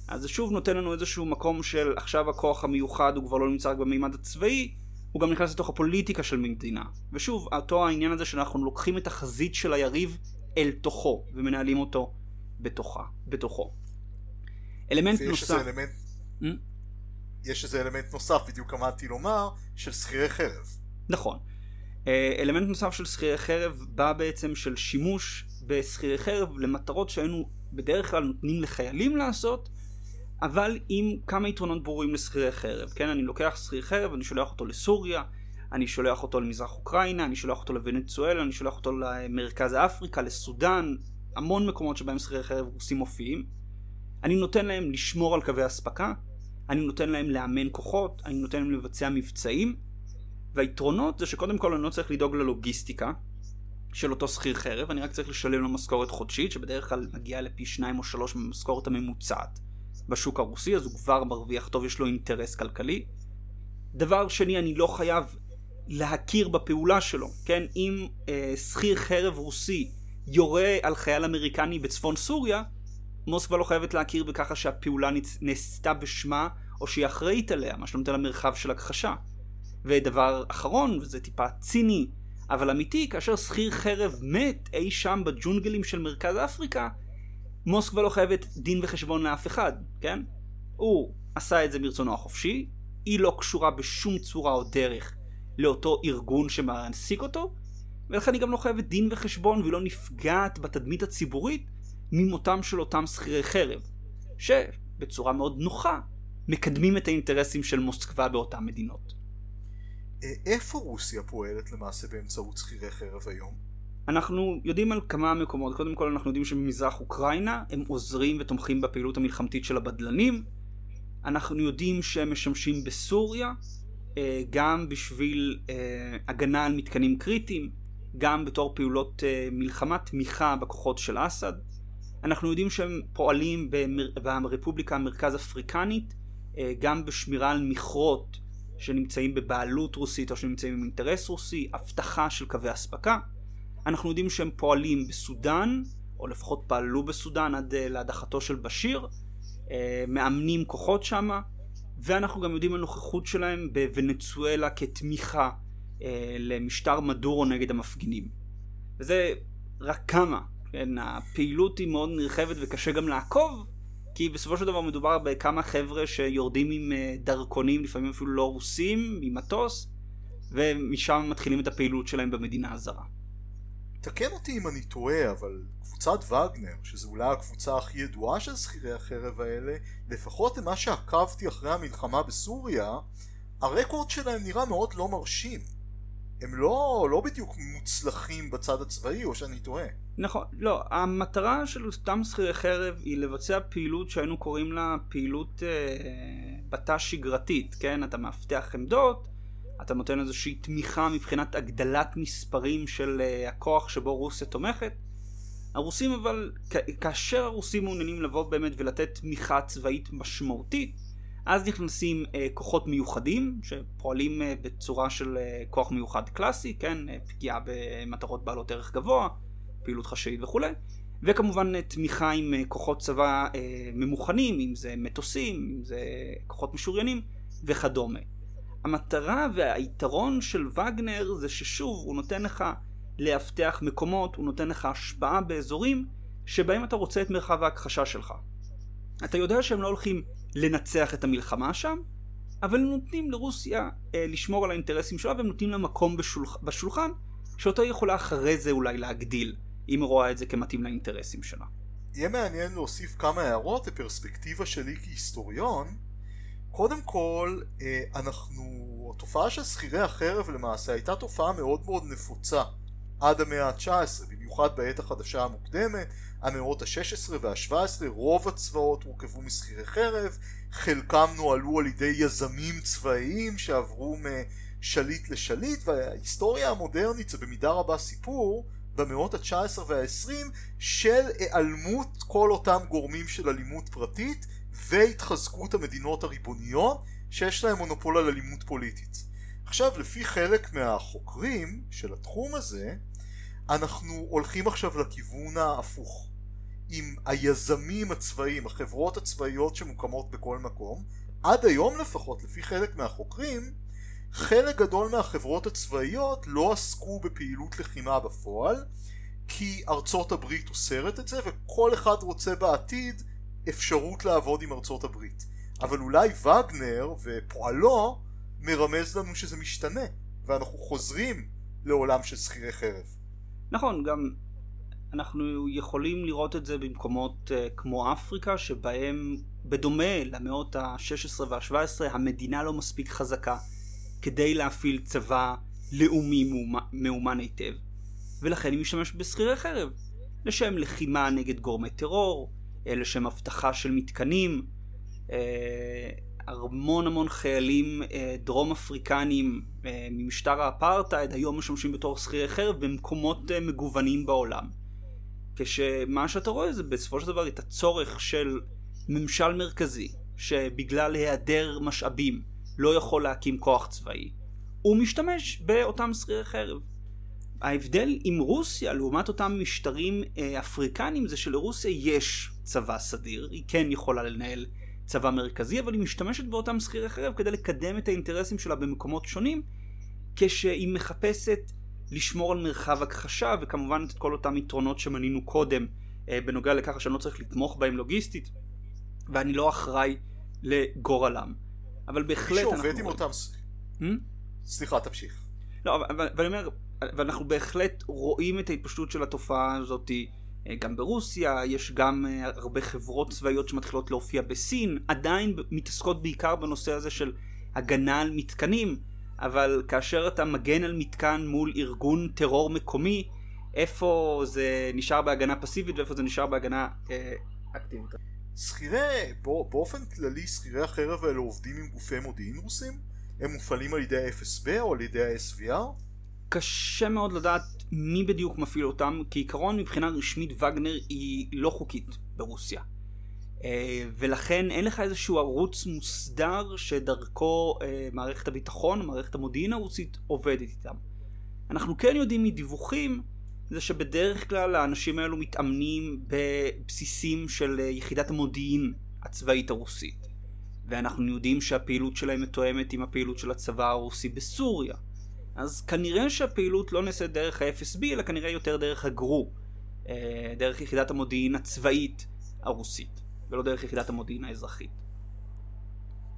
אז זה שוב נותן לנו איזשהו מקום של עכשיו הכוח המיוחד הוא כבר לא נמצא רק במימד הצבאי, הוא גם נכנס לתוך הפוליטיקה של מדינה. ושוב, אותו העניין הזה שאנחנו לוקחים את החזית של היריב אל תוכו, ומנהלים אותו בתוכה, בתוכו. אלמנט נוסף... איזה אלמנט... Hmm? יש איזה אלמנט נוסף, בדיוק אמרתי לומר, של שכירי חרב. נכון. אלמנט נוסף של שכירי חרב בא בעצם של שימוש בשכירי חרב למטרות שהיינו בדרך כלל נותנים לחיילים לעשות, אבל עם כמה יתרונות ברורים לשכירי חרב. כן, אני לוקח שכיר חרב, אני שולח אותו לסוריה, אני שולח אותו למזרח אוקראינה, אני שולח אותו לוונצואלה, אני שולח אותו למרכז אפריקה, לסודן, המון מקומות שבהם שכירי חרב רוסים מופיעים. אני נותן להם לשמור על קווי הספקה, אני נותן להם לאמן כוחות, אני נותן להם לבצע מבצעים, והיתרונות זה שקודם כל אני לא צריך לדאוג ללוגיסטיקה של אותו שכיר חרב, אני רק צריך לשלם לו משכורת חודשית, שבדרך כלל מגיעה לפי שניים או שלוש ממשכורת הממוצעת בשוק הרוסי, אז הוא כבר מרוויח טוב, יש לו אינטרס כלכלי. דבר שני, אני לא חייב להכיר בפעולה שלו, כן? אם אה, שכיר חרב רוסי יורה על חייל אמריקני בצפון סוריה, מוסקבה לא חייבת להכיר בכך שהפעולה נעשתה בשמה או שהיא אחראית עליה, מה שנותן למרחב של הכחשה. ודבר אחרון, וזה טיפה ציני אבל אמיתי, כאשר שכיר חרב מת אי שם בג'ונגלים של מרכז אפריקה, מוסקבה לא חייבת דין וחשבון לאף אחד, כן? הוא עשה את זה מרצונו החופשי, היא לא קשורה בשום צורה או דרך לאותו ארגון שמעסיק אותו, ולכן היא גם לא חייבת דין וחשבון ולא נפגעת בתדמית הציבורית ממותם של אותם שכירי חרב, שבצורה מאוד נוחה מקדמים את האינטרסים של מוסקבה באותן מדינות. איפה רוסיה פועלת למעשה באמצעות שכירי חרב היום? אנחנו יודעים על כמה מקומות. קודם כל אנחנו יודעים שבמזרח אוקראינה הם עוזרים ותומכים בפעילות המלחמתית של הבדלנים. אנחנו יודעים שהם משמשים בסוריה גם בשביל הגנה על מתקנים קריטיים, גם בתור פעולות מלחמה, תמיכה בכוחות של אסד. אנחנו יודעים שהם פועלים ברפובליקה המרכז אפריקנית, גם בשמירה על מכרות שנמצאים בבעלות רוסית או שנמצאים עם אינטרס רוסי, הבטחה של קווי הספקה. אנחנו יודעים שהם פועלים בסודן, או לפחות פעלו בסודן עד להדחתו של בשיר, מאמנים כוחות שם, ואנחנו גם יודעים על נוכחות שלהם בוונצואלה כתמיכה למשטר מדורו נגד המפגינים. וזה רק כמה, כן, הפעילות היא מאוד נרחבת וקשה גם לעקוב, כי בסופו של דבר מדובר בכמה חבר'ה שיורדים עם דרכונים, לפעמים אפילו לא רוסים, עם מטוס, ומשם מתחילים את הפעילות שלהם במדינה הזרה. תקן אותי אם אני טועה, אבל קבוצת וגנר, שזו אולי הקבוצה הכי ידועה של שכירי החרב האלה, לפחות למה שעקבתי אחרי המלחמה בסוריה, הרקורד שלהם נראה מאוד לא מרשים. הם לא, לא בדיוק מוצלחים בצד הצבאי, או שאני טועה. נכון, לא, המטרה של אותם שכירי חרב היא לבצע פעילות שהיינו קוראים לה פעילות אה, בתא שגרתית, כן? אתה מאבטח חמדות, אתה נותן איזושהי תמיכה מבחינת הגדלת מספרים של אה, הכוח שבו רוסיה תומכת. הרוסים אבל, כ- כאשר הרוסים מעוניינים לבוא באמת ולתת תמיכה צבאית משמעותית, אז נכנסים אה, כוחות מיוחדים שפועלים אה, בצורה של אה, כוח מיוחד קלאסי, כן? אה, פגיעה במטרות בעלות ערך גבוה, פעילות חשאית וכו'. וכמובן תמיכה עם כוחות צבא אה, ממוכנים, אם זה מטוסים, אם זה כוחות משוריינים וכדומה. המטרה והיתרון של וגנר זה ששוב הוא נותן לך להבטח מקומות, הוא נותן לך השפעה באזורים שבהם אתה רוצה את מרחב ההכחשה שלך. אתה יודע שהם לא הולכים לנצח את המלחמה שם, אבל נותנים לרוסיה אה, לשמור על האינטרסים שלה, והם נותנים לה מקום בשולח, בשולחן, שאותו יכולה אחרי זה אולי להגדיל, אם רואה את זה כמתאים לאינטרסים שלה. יהיה מעניין להוסיף כמה הערות לפרספקטיבה שלי כהיסטוריון. קודם כל, אנחנו, התופעה של שכירי החרב למעשה הייתה תופעה מאוד מאוד נפוצה עד המאה ה-תשע עשרה, במיוחד בעת החדשה המוקדמת, המאות ה-שש עשרה וה-שבע עשרה, רוב הצבאות מורכבו משכירי חרב, חלקם נועלו על ידי יזמים צבאיים שעברו מ... שליט לשליט, וההיסטוריה המודרנית זה במידה רבה סיפור במאות ה-תשע עשרה וה-עשרים של העלמות כל אותם גורמים של אלימות פרטית והתחזקות המדינות הריבוניות שיש להם מונופול על אלימות פוליטית. עכשיו, לפי חלק מהחוקרים של התחום הזה, אנחנו הולכים עכשיו לכיוון ההפוך, עם היזמים הצבאיים, החברות הצבאיות שמוקמות בכל מקום. עד היום לפחות, לפי חלק מהחוקרים, חלק גדול מהחברות הצבאיות לא עסקו בפעילות לחימה בפועל, כי ארצות הברית אוסרת את זה, וכל אחד רוצה בעתיד אפשרות לעבוד עם ארצות הברית. אבל אולי וגנר ופועלו מרמז לנו שזה משתנה, ואנחנו חוזרים לעולם של שכירי חרב. נכון, גם אנחנו יכולים לראות את זה במקומות כמו אפריקה, שבהם בדומה למאות ה-שש עשרה וה-שבע עשרה המדינה לא מספיק חזקה כדי להפעיל צבא לאומי מאומן היטב, ולכן היא משתמשת בשכירי חרב לשם לחימה נגד גורמי טרור, לשם הבטחה של מתקנים. המון המון חיילים דרום אפריקנים ממשטר האפרטייד היום משמשים בתור שכירי חרב במקומות מגוונים בעולם, כשמה שאתה רואה זה בסופו של דבר את הצורך של ממשל מרכזי שבגלל היעדר משאבים לא יכול להקים כוח צבאי, הוא משתמש באותם שכירי חרב. ההבדל עם רוסיה לעומת אותם משטרים אפריקנים זה שלרוסיה יש צבא סדיר, היא כן יכולה לנהל צבא מרכזי, אבל היא משתמשת באותם שכירי חרב כדי לקדם את האינטרסים שלה במקומות שונים, כשהיא מחפשת לשמור על מרחב הכחשה, וכמובן את כל אותם יתרונות שמנינו קודם בנוגע לכך שאני לא צריך לתמוך בהם לוגיסטית ואני לא אחראי לגורלם. אבל בהחלט אנחנו... שעובד עם אותם... סליחה, תמשיך. לא, אבל אני אומר, ואנחנו בהחלט רואים את ההתפשטות של התופעה הזאת גם ברוסיה, יש גם הרבה חברות צבאיות שמתחילות להופיע בסין, עדיין מתעסקות בעיקר בנושא הזה של הגנה על מתקנים, אבל כאשר אתה מגן על מתקן מול ארגון טרור מקומי, איפה זה נשאר בהגנה פסיבית ואיפה זה נשאר בהגנה אקטיבית? שכירי, באופן כללי, שכירי החרב האלה עובדים עם גופי מודיעין רוסים? הם מופעלים על ידי ה-אף אס בי או על ידי ה-אס וי אר? קשה מאוד לדעת מי בדיוק מפעיל אותם, כי עיקרון מבחינה רשמית וגנר היא לא חוקית ברוסיה, ולכן אין לך איזשהו ערוץ מוסדר שדרכו מערכת הביטחון, מערכת המודיעין הרוסית עובדת איתם. אנחנו כן יודעים מדיווחים זה שבדרך כלל האנשים האלו מתאמנים בבסיסים של יחידת המודיעין הצבאית הרוסית, ואנחנו יודעים שהפעילות שלהם מתואמת עם הפעילות של הצבא הרוסי בסוריה, אז כנראה שהפעילות לא נעשית דרך ה-אף אס בי אלא כנראה יותר דרך הגרו, דרך יחידת המודיעין הצבאית הרוסית ולא דרך יחידת המודיעין האזרחית,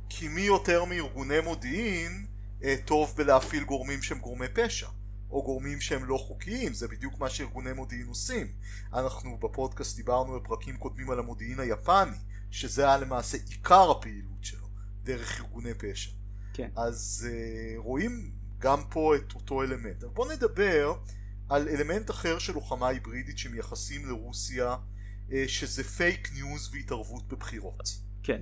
כי מי יותר מארגוני מודיעין טוב בלהפעיל גורמים שהם גורמי פשע או גורמים שהם לא חוקיים. זה בדיוק מה שארגוני מודיעין עושים. אנחנו בפודקאסט דיברנו בפרקים קודמים על המודיעין היפני, שזה היה למעשה עיקר הפעילות שלו, דרך ארגוני פשע. כן. אז uh, רואים גם פה את אותו אלמנט. בוא נדבר על אלמנט אחר של לוחמה היברידית שמייחסים לרוסיה, uh, שזה פייק ניוז והתערבות בבחירות. כן.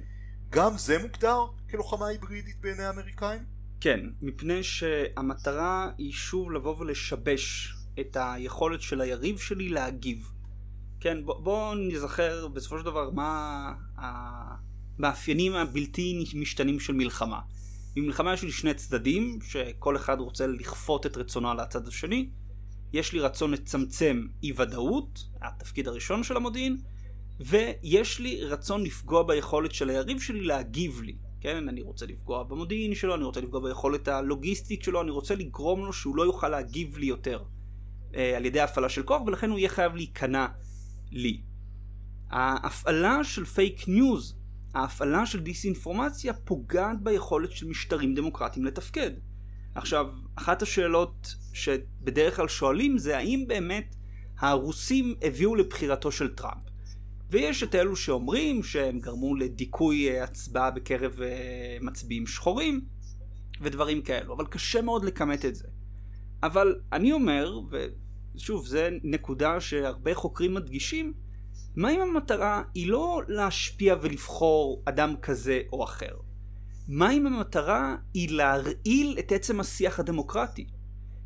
גם זה מוגדר כלוחמה היברידית בעיני האמריקאים? כן, מפני שהמטרה היא שוב לבוא ולשבש את היכולת של היריב שלי להגיב. כן, בואו נזכר בסופו של דבר מה המאפיינים הבלתי משתנים של מלחמה. במלחמה יש לי שני צדדים, שכל אחד רוצה לכפות את רצונו על הצד השני. יש לי רצון לצמצם אי ודאות, התפקיד הראשון של המודיעין, ויש לי רצון לפגוע ביכולת של היריב שלי להגיב לי. כן, אני רוצה לפגוע במודיעין שלו, אני רוצה לפגוע ביכולת הלוגיסטית שלו, אני רוצה לגרום לו שהוא לא יוכל להגיב לי יותר אה, על ידי ההפעלה של כוח, ולכן הוא יהיה חייב להיכנע לי. ההפעלה של פייק ניוז, ההפעלה של דיסאינפורמציה, פוגעת ביכולת של משטרים דמוקרטיים לתפקד. עכשיו, אחת השאלות שבדרך כלל שואלים זה האם באמת הרוסים הביאו לבחירתו של טראמפ. ויש את אלו שאומרים שהם גרמו לדיכוי הצבעה בקרב מצביעים שחורים ודברים כאלו, אבל קשה מאוד לקמת את זה. אבל אני אומר, ושוב, זה נקודה שהרבה חוקרים מדגישים, מה אם המטרה היא לא להשפיע ולבחור אדם כזה או אחר? מה אם המטרה היא להרעיל את עצם השיח הדמוקרטי?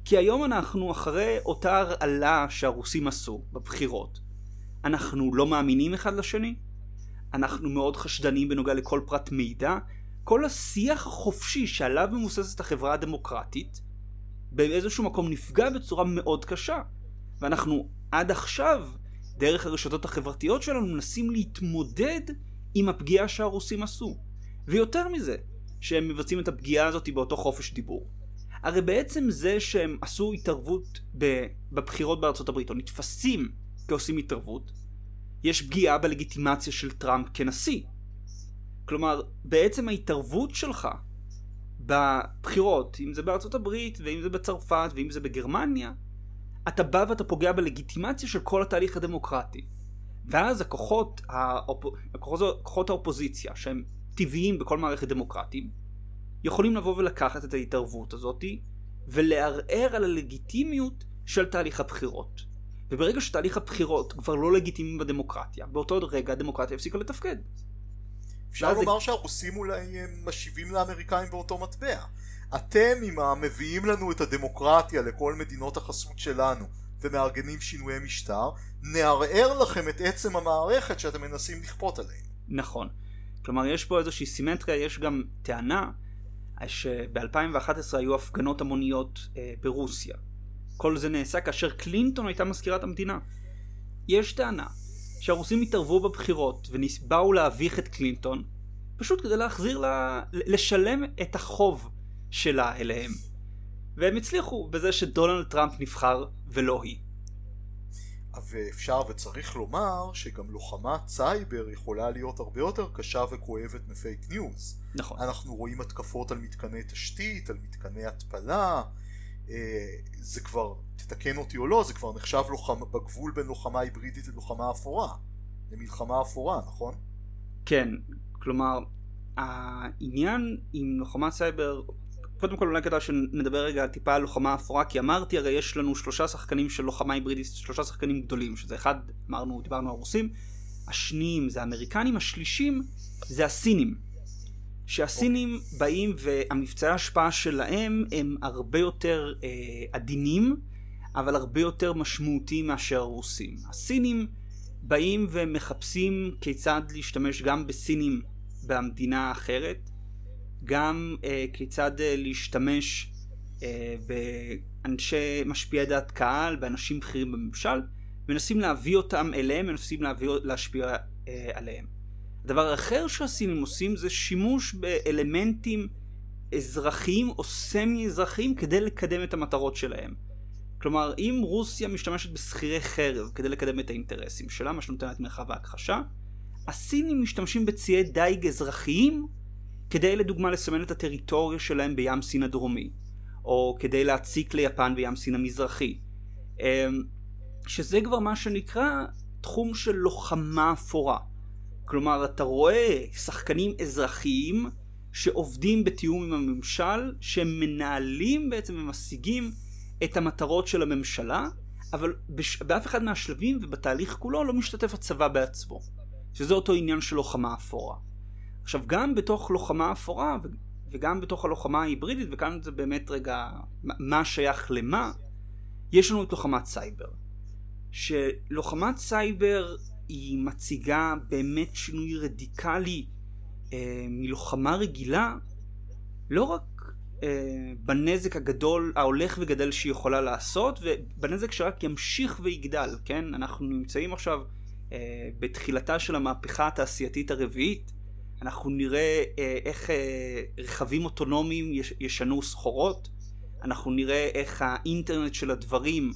כי היום אנחנו אחרי אותה הרעלה שהרוסים עשו בבחירות. אנחנו לא מאמינים אחד לשני, אנחנו מאוד חשדנים בנוגע לכל פרט מידע, כל השיח החופשי שעליו מבוססת החברה הדמוקרטית, באיזשהו מקום נפגע בצורה מאוד קשה, ואנחנו עד עכשיו, דרך הרשתות החברתיות שלנו, מנסים להתמודד עם הפגיעה שהרוסים עשו, ויותר מזה, שהם מבצעים את הפגיעה הזאת באותו חופש דיבור. הרי בעצם זה שהם עשו התערבות בבחירות בארצות הברית, או נתפסים, כעושים התערבות, יש פגיעה בלגיטימציה של טראמפ כנשיא. כלומר, בעצם ההתערבות שלך בבחירות, אם זה בארצות הברית, ואם זה בצרפת, ואם זה בגרמניה, אתה בא ואתה פוגע בלגיטימציה של כל התהליך הדמוקרטי. ואז הכוחות, האופ... הכוחות האופוזיציה, שהם טבעיים בכל מערכת דמוקרטיים, יכולים לבוא ולקחת את ההתערבות הזאת, ולערער על הלגיטימיות של תהליך הבחירות. וברגע שתהליך הבחירות כבר לא לגיטימי בדמוקרטיה, באותו רגע הדמוקרטיה הפסיקה לתפקד. אפשר לומר זה... שהרוסים אולי משיבים לאמריקאים באותו מטבע. אתם עם המביאים לנו את הדמוקרטיה לכל מדינות החסות שלנו ומארגנים שינויי משטר, נערער לכם את עצם המערכת שאתם מנסים לכפות עליהם. נכון. כלומר יש פה איזושהי סימטריה, יש גם טענה שב-אלפיים ואחת עשרה היו הפגנות המוניות אה, ברוסיה. כל זה נעשה כאשר קלינטון הייתה מזכירת המדינה. יש טענה שהרוסים התערבו בבחירות ובאו להביך את קלינטון פשוט כדי להחזיר לה... לשלם את החוב שלה אליהם. והם הצליחו בזה שדונלד טראמפ נבחר ולא היא. ואפשר וצריך לומר שגם לוחמת סייבר יכולה להיות הרבה יותר קשה וכואבת מפייק ניוז. נכון. אנחנו רואים התקפות על מתקני תשתית, על מתקני התפלה... זה כבר, תתקן אותי או לא, זה כבר נחשב לוחמה, בגבול בין לוחמה היברידית ללוחמה אפורה, למלחמה אפורה, נכון? כן, כלומר, העניין עם לוחמה סייבר, קודם כל אולי כדאי שנדבר רגע טיפה על לוחמה אפורה, כי אמרתי, הרי יש לנו שלושה שחקנים של לוחמה היברידית, שלושה שחקנים גדולים, שזה אחד, אמרנו, דיברנו הרוסים, השניים זה האמריקנים, השלישים זה הסינים. שהסינים באים והמבצעי ההשפעה שלהם הם הרבה יותר אה, עדינים, אבל הרבה יותר משמעותיים מאשר הרוסים. הסינים באים ומחפשים כיצד להשתמש גם בסינים במדינה האחרת, גם אה, כיצד אה, להשתמש אה, באנשי משפיעי דעת קהל, באנשים בכירים בממשל, מנסים להביא אותם אליהם, מנסים להביא, להשפיע אה, עליהם. הדבר האחר שהסינים עושים זה שימוש באלמנטים אזרחיים או סמי-אזרחיים כדי לקדם את המטרות שלהם. כלומר, אם רוסיה משתמשת בסחירי חרב כדי לקדם את האינטרסים שלה, מה שנותנת מרחב ההכחשה, הסינים משתמשים בציי דייג אזרחיים כדי לדוגמה לסמן את הטריטוריה שלהם בים סין הדרומי, או כדי להציק ליפן בים סין המזרחי. שזה כבר מה שנקרא תחום של לוחמה אפורה. כלומר, אתה רואה שחקנים אזרחיים שעובדים בתיאום עם הממשל, שהם מנהלים בעצם ומשיגים את המטרות של הממשלה, אבל בש... באף אחד מהשלבים ובתהליך כולו לא משתתף הצבא בעצמו, שזה אותו עניין של לוחמה אפורה. עכשיו גם בתוך לוחמה אפורה ו... וגם בתוך הלוחמה ההיברידית, וכאן זה באמת רגע מה שייך למה, יש לנו את לוחמת סייבר. שלוחמת סייבר היא מציגה באמת שינוי רדיקלי אה, מלוחמה רגילה, לא רק אה, בנזק הגדול ההולך וגדל שהיא יכולה לעשות, ובנזק שרק ימשיך ויגדל, כן? אנחנו נמצאים עכשיו אה, בתחילתה של המהפכה התעשייתית הרביעית, אנחנו נראה אה, איך אה, רכבים אוטונומיים יש, ישנו סחורות, אנחנו נראה איך האינטרנט של הדברים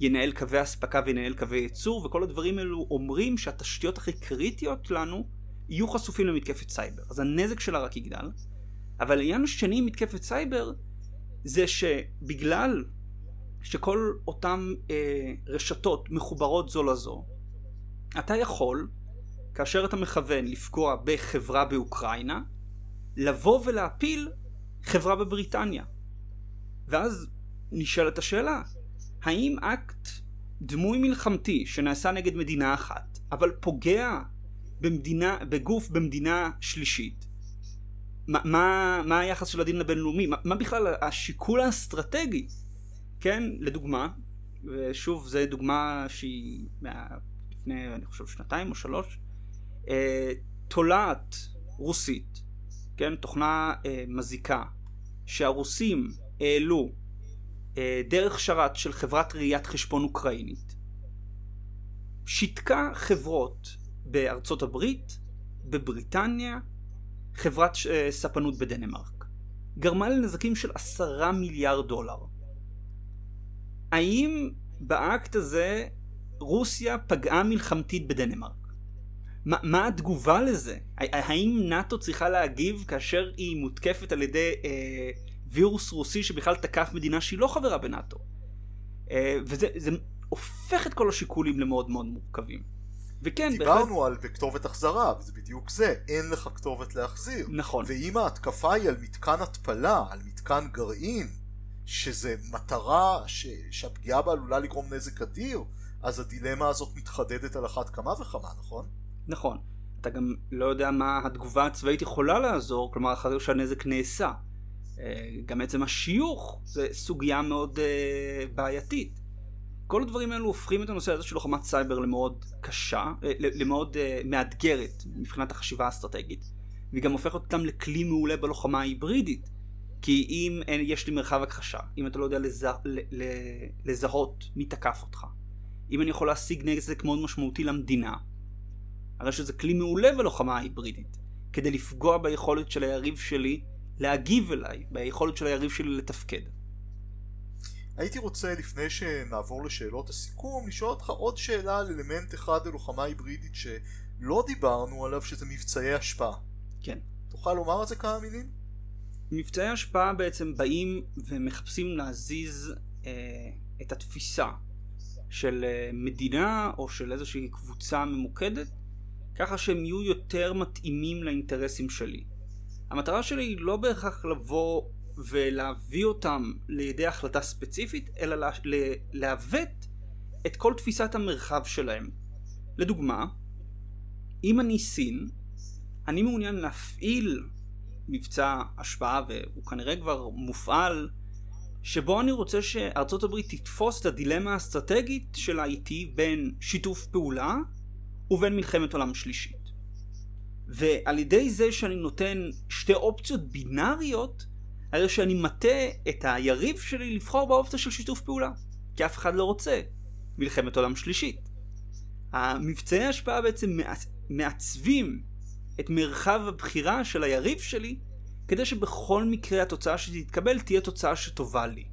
ינהל קווי הספקה וינהל קווי ייצור, וכל הדברים האלו אומרים שהתשתיות הכי קריטיות לנו יהיו חשופים למתקפת סייבר. אז הנזק שלה רק יגדל. אבל העניין השני עם מתקפת סייבר זה שבגלל שכל אותם אה, רשתות מחוברות זו לזו, אתה יכול, כאשר אתה מכוון לפגוע בחברה באוקראינה, לבוא ולהפיל חברה בבריטניה. ואז נשאלת השאלה, האם אקט דמוי מלחמתי שנעשה נגד מדינה אחת, אבל פוגע במדינה, בגוף במדינה שלישית, מה, מה, מה היחס של הדין הבינלאומי? מה, מה בכלל השיקול האסטרטגי? כן, לדוגמה, ושוב, זו דוגמה שהיא לפני, אני חושב, שנתיים או שלוש, תולעת רוסית, כן, תוכנה מזיקה, שהרוסים העלו דרך שרת של חברת ראיית חשבון אוקראינית, שיתקה חברות בארצות הברית, בבריטניה, חברת ספנות בדנמרק, גרמה לנזקים של עשרה מיליארד דולר. האם באקט הזה רוסיה פגעה מלחמתית בדנמרק? מה, מה התגובה לזה? האם נאטו צריכה להגיב כאשר היא מותקפת על ידי אה, וירוס רוסי שבכלל תקף מדינה שהיא לא חברה בנאטו? אה, וזה זה הופך את כל השיקולים למאוד מאוד מורכבים. וכן, דיברנו בהחלט... על בכתובת החזרה, וזה בדיוק זה. אין לך כתובת להחזיר. נכון. ואם ההתקפה היא על מתקן התפלה, על מתקן גרעין, שזה מטרה ש... שהפגיעה בה עלולה לגרום נזק אדיר, אז הדילמה הזאת מתחדדת על אחת כמה וכמה, נכון? נכון, אתה גם לא יודע מה התגובה הצבאית יכולה לעזור, כלומר אחרי שהנזק נעשה. גם עצם השיוך זה סוגיה מאוד uh, בעייתית. כל הדברים האלו הופכים את הנושא הזה של לוחמת סייבר למאוד קשה, למאוד uh, מאתגרת מבחינת החשיבה האסטרטגית, וגם הופך אותם לכלי מעולה בלוחמה ההיברידית, כי אם אין, יש לי מרחב הכחשה, אם אתה לא יודע לזה, לזהות מי תקף אותך, אם אני יכול להשיג נזק מאוד משמעותי למדינה, הרי שזה כלי מעולה בלוחמה ההיברידית, כדי לפגוע ביכולת של היריב שלי להגיב אליי, ביכולת של היריב שלי לתפקד. הייתי רוצה, לפני שנעבור לשאלות הסיכום, לשאול אותך עוד שאלה על אלמנט אחד ללוחמה ההיברידית שלא דיברנו עליו, שזה מבצעי השפעה. כן. תוכל לומר את זה כמה מילים? מבצעי השפעה בעצם באים ומחפשים להזיז אה, את התפיסה של אה, מדינה או של איזושהי קבוצה ממוקדת, ככה שהם יהיו יותר מתאימים לאינטרסים שלי. המטרה שלי היא לא בהכרח לבוא ולהביא אותם לידי החלטה ספציפית, אלא לה, להוות את כל תפיסת המרחב שלהם. לדוגמה, אם אני סין, אני מעוניין להפעיל מבצע השפעה, והוא כנראה כבר מופעל, שבו אני רוצה שארצות הברית תתפוס את הדילמה האסטרטגית שלה איתי בין שיתוף פעולה, ובין מלחמת עולם שלישית. ועל ידי זה שאני נותן שתי אופציות בינאריות, הרי שאני מטה את היריב שלי לבחור באופציה של שיתוף פעולה, כי אף אחד לא רוצה מלחמת עולם שלישית. המבצעי ההשפעה בעצם מעצבים את מרחב הבחירה של היריב שלי, כדי שבכל מקרה התוצאה שתתקבל תהיה תוצאה שטובה לי.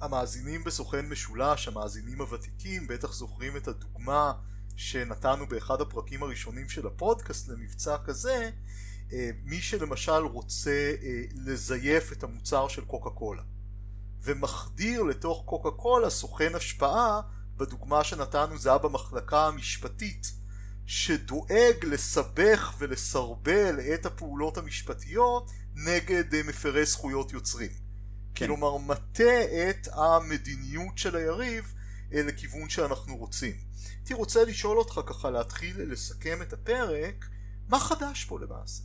המאזינים בסוכן משולש, המאזינים הוותיקים, בטח זוכרים את הדוגמה שנתנו באחד הפרקים הראשונים של הפודקאסט למבצע כזה. מי שלמשל רוצה לזייף את המוצר של קוקה קולה, ומחדיר לתוך קוקה קולה סוכן השפעה, בדוגמה שנתנו זה היה במחלקה המשפטית שדואג לסבך ולסרבל את הפעולות המשפטיות נגד מפרי זכויות יוצרים. כן. כלומר, מטה את המדיניות של היריב לכיוון שאנחנו רוצים. הייתי רוצה לשאול אותך ככה להתחיל לסכם את הפרק, מה חדש פה למעשה?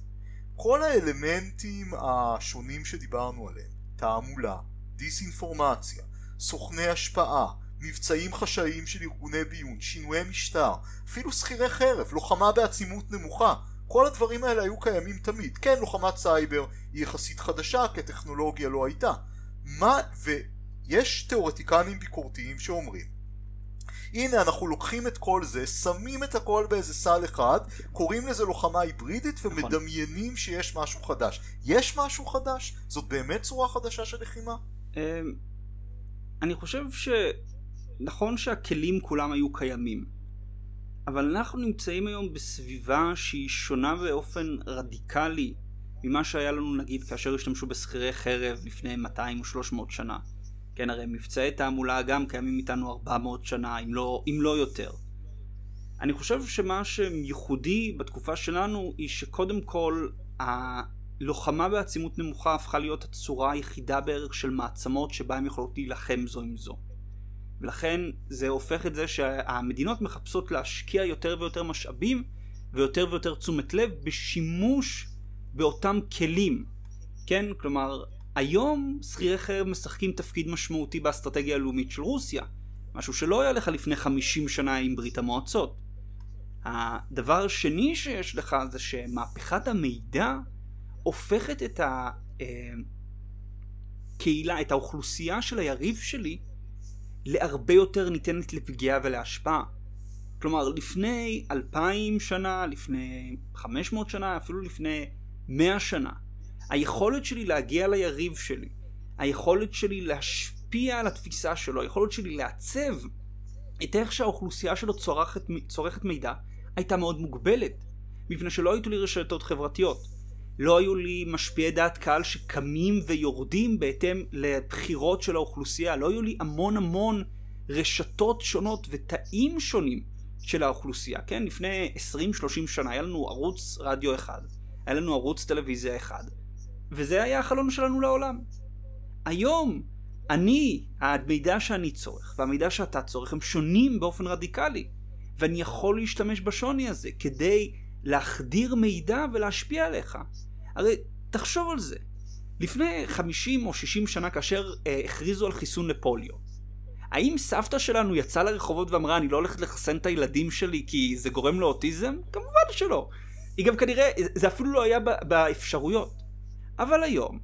כל האלמנטים השונים שדיברנו עליהם, תעמולה, דיסאינפורמציה, סוכני השפעה, מבצעים חשאיים של ארגוני ביון, שינויי משטר, אפילו סחירי חרב, לוחמה בעצימות נמוכה, כל הדברים האלה היו קיימים תמיד. כן, לוחמת סייבר היא יחסית חדשה, כי טכנולוגיה לא הייתה. מה, ויש תיאורטיקנים ביקורתיים שאומרים, הנה אנחנו לוקחים את כל זה, שמים את הכל באיזה סל אחד, קוראים לזה לוחמה היברידית ומדמיינים שיש משהו חדש. יש משהו חדש? זאת באמת צורה חדשה של לחימה? אני חושב ש... נכון שהכלים כולם היו קיימים, אבל אנחנו נמצאים היום בסביבה שהיא שונה באופן רדיקלי ממה שהיה לנו נגיד כאשר השתמשו בסחירי חרב לפני מאתיים או שלוש מאות שנה. כן, הרי מבצעי תעמולה גם קיימים איתנו ארבע מאות שנה, אם לא, אם לא יותר. אני חושב שמה שייחודי בתקופה שלנו היא שקודם כל הלוחמה בעצימות נמוכה הפכה להיות הצורה היחידה בערך של מעצמות שבה הם יכולות להילחם זו עם זו. ולכן זה הופך את זה שהמדינות מחפשות להשקיע יותר ויותר משאבים ויותר ויותר תשומת לב בשימוש באותם כלים. כן, כלומר, היום סחירי חרב משחקים תפקיד משמעותי באסטרטגיה הלאומית של רוסיה, משהו שלא היה לך לפני חמישים שנה עם ברית המועצות. הדבר השני שיש לך זה שמהפכת המידע הופכת את הקהילה, את האוכלוסייה של היריב שלי, להרבה יותר ניתנת לפגיעה ולהשפעה. כלומר, לפני אלפיים שנה, לפני חמש מאות שנה, אפילו לפני מאה שנה, היכולת שלי להגיע ליריב שלי, היכולת שלי להשפיע על התפיסה שלו, היכולת שלי לעצב את איך שהאוכלוסייה שלו צורכת, צורכת מידע, הייתה מאוד מוגבלת, מפני שלא היו לי רשתות חברתיות, לא היו לי משפיעי דעת קהל שקמים ויורדים בהתאם לבחירות של האוכלוסייה, לא היו לי המון המון רשתות שונות ותאים שונים של האוכלוסייה. כן, לפני עשרים שלושים שנה היה לנו ערוץ רדיו אחד, היה לנו ערוץ טלוויזיה אחד, וזה היה החלון שלנו לעולם. היום אני, המידע שאני צורך והמידע שאתה צורך הם שונים באופן רדיקלי, ואני יכול להשתמש בשוני הזה כדי להחדיר מידע ולהשפיע עליך. הרי תחשוב על זה, לפני חמישים או שישים שנה כאשר אה, הכריזו על חיסון לפוליו, האם סבתא שלנו יצאה לרחובות ואמרה אני לא הולכת לחסן את הילדים שלי כי זה גורם לאוטיזם? כמובן שלא. היא גם כנראה, זה אפילו לא היה באפשרויות. אבל היום,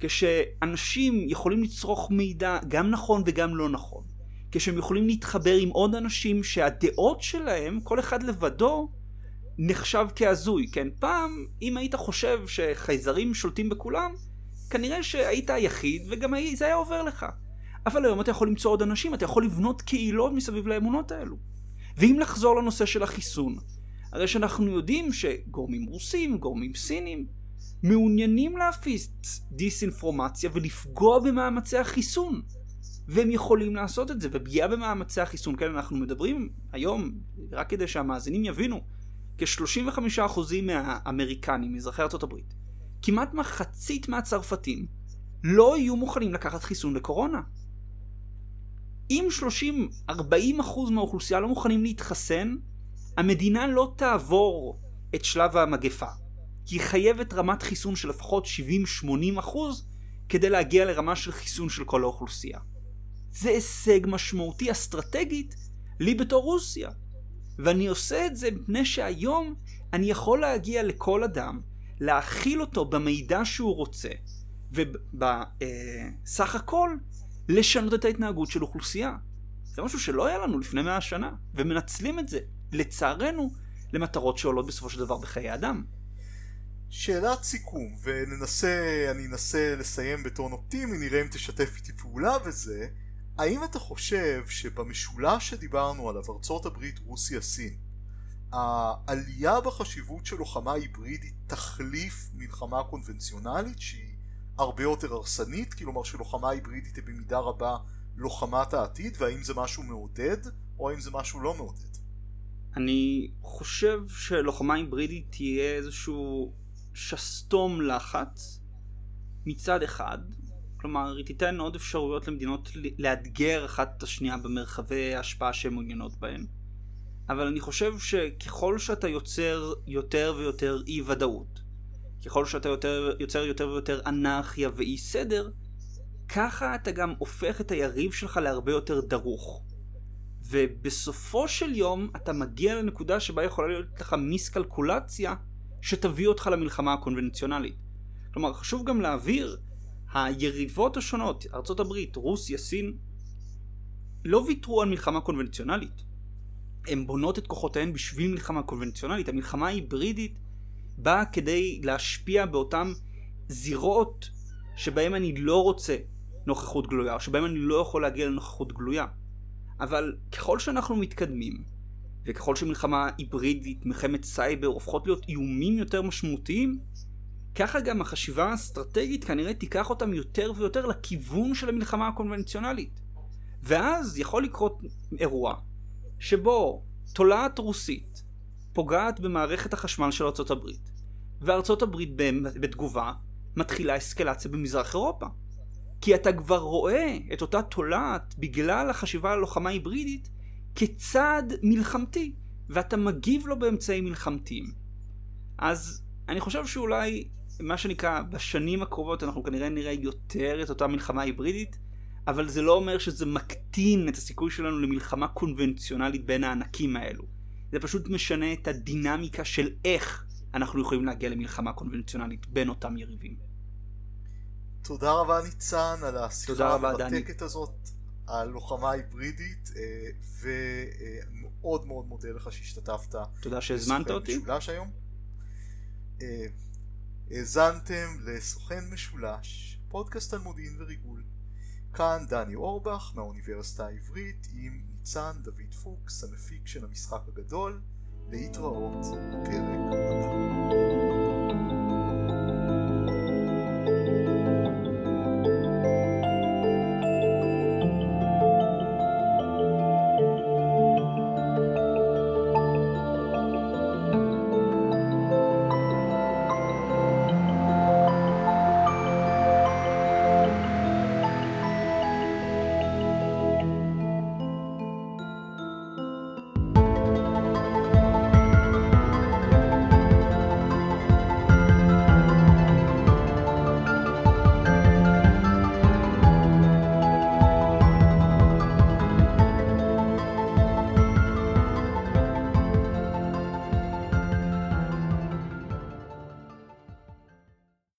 כשאנשים יכולים לצרוך מידע גם נכון וגם לא נכון, כשהם יכולים להתחבר עם עוד אנשים שהדעות שלהם, כל אחד לבדו, נחשב כהזוי. כן, פעם, אם היית חושב שחייזרים שולטים בכולם, כנראה שהיית היחיד וגם זה היה עובר לך. אבל היום אתה יכול למצוא עוד אנשים, אתה יכול לבנות קהילות מסביב לאמונות האלו. ואם לחזור לנושא של החיסון, הרי שאנחנו יודעים שגורמים רוסים, גורמים סינים, מעוניינים להפיץ דיסאינפורמציה ולפגוע במאמצי החיסון. והם יכולים לעשות את זה, ופגיעה במאמצי החיסון. כן, אנחנו מדברים היום, רק כדי שהמאזינים יבינו, כ-שלושים וחמישה אחוז מהאמריקנים, מאזרחי ארצות הברית, כמעט מחצית מהצרפתים, לא יהיו מוכנים לקחת חיסון לקורונה. אם שלושים עד ארבעים אחוז מהאוכלוסייה לא מוכנים להתחסן, המדינה לא תעבור את שלב המגפה, כי היא חייבת רמת חיסון של לפחות שבעים עד שמונים אחוז כדי להגיע לרמה של חיסון של כל האוכלוסייה. זה הישג משמעותי אסטרטגית לי בתור רוסיה. ואני עושה את זה מפני שהיום אני יכול להגיע לכל אדם, להכיל אותו במידע שהוא רוצה, ובסך הכל לשנות את ההתנהגות של אוכלוסייה. זה משהו שלא היה לנו לפני מאה שנה, ומנצלים את זה, לצערנו, למטרות שעולות בסופו של דבר בחיי אדם. שאלת סיכום, וננסה, אני אנסה לסיים בטון אופטימי, נראה אם תשתף איתי פעולה בזה. האם אתה חושב שבמשולש שדיברנו עליו, ארצות הברית, רוסיה, סין, העלייה בחשיבות של לוחמה היברידית תחליף מלחמה קונבנציונלית שהיא הרבה יותר הרסנית? כלומר שלוחמה היברידית היא במידה רבה לוחמת העתיד, והאם זה משהו מעודד או האם זה משהו לא מעודד? אני חושב שלוחמה היברידית תהיה איזשהו שסתום לחץ מצד אחד, כלומר היא תיתן עוד אפשרויות למדינות לאתגר אחת את השנייה במרחבי ההשפעה שהן מעוניינות בהן, אבל אני חושב שככל שאתה יוצר יותר ויותר אי ודאות, ככל שאתה יותר, יוצר יותר ויותר אנרכיה ואי סדר, ככה אתה גם הופך את היריב שלך להרבה יותר דרוך. ובסופו של יום אתה מגיע לנקודה שבה יכולה להיות לך מיסקלקולציה שתביא אותך למלחמה הקונבנציונלית. כלומר, חשוב גם להעביר, היריבות השונות, ארצות הברית, רוסיה, סין, לא ויתרו על מלחמה קונבנציונלית. הן בונות את כוחותיהן בשביל מלחמה קונבנציונלית. המלחמה ההיברידית באה כדי להשפיע באותן זירות שבהן אני לא רוצה נוכחות גלויה, או שבהן אני לא יכול להגיע לנוכחות גלויה. אבל ככל שאנחנו מתקדמים, וככל שמלחמה היברידית, מלחמת סייבר, הופכות להיות איומים יותר משמעותיים, ככה גם החשיבה האסטרטגית כנראה תיקח אותם יותר ויותר לכיוון של המלחמה הקונבנציונלית. ואז יכול לקרות אירוע שבו תולעת רוסית פוגעת במערכת החשמל של ארצות הברית, וארצות הברית בתגובה מתחילה אסקלציה במזרח אירופה. כי אתה כבר רואה את אותה תולעת בגלל החשיבה הלוחמה היברידית כצעד מלחמתי, ואתה מגיב לו באמצעים מלחמתיים. אז אני חושב שאולי מה שנקרא בשנים הקרובות אנחנו כנראה נראה יותר את אותה מלחמה היברידית, אבל זה לא אומר שזה מקטין את הסיכוי שלנו למלחמה קונבנציונלית בין הענקים האלו. זה פשוט משנה את הדינמיקה של איך אנחנו יכולים להגיע למלחמה קונבנציונלית בין אותם יריבים. תודה רבה ניצן על השיחה המרתקת הזאת, על לוחמה היברידית, ומאוד מאוד מודה לך שהשתתפת. תודה שהזמנת אותי. האזנתם לסוכן משולש, פודקאסט תלמודיעין וריגול. כאן דני אורבח מהאוניברסיטה העברית עם ניצן דוד פוקס, המפיק של המשחק הגדול. להתראות בפרק.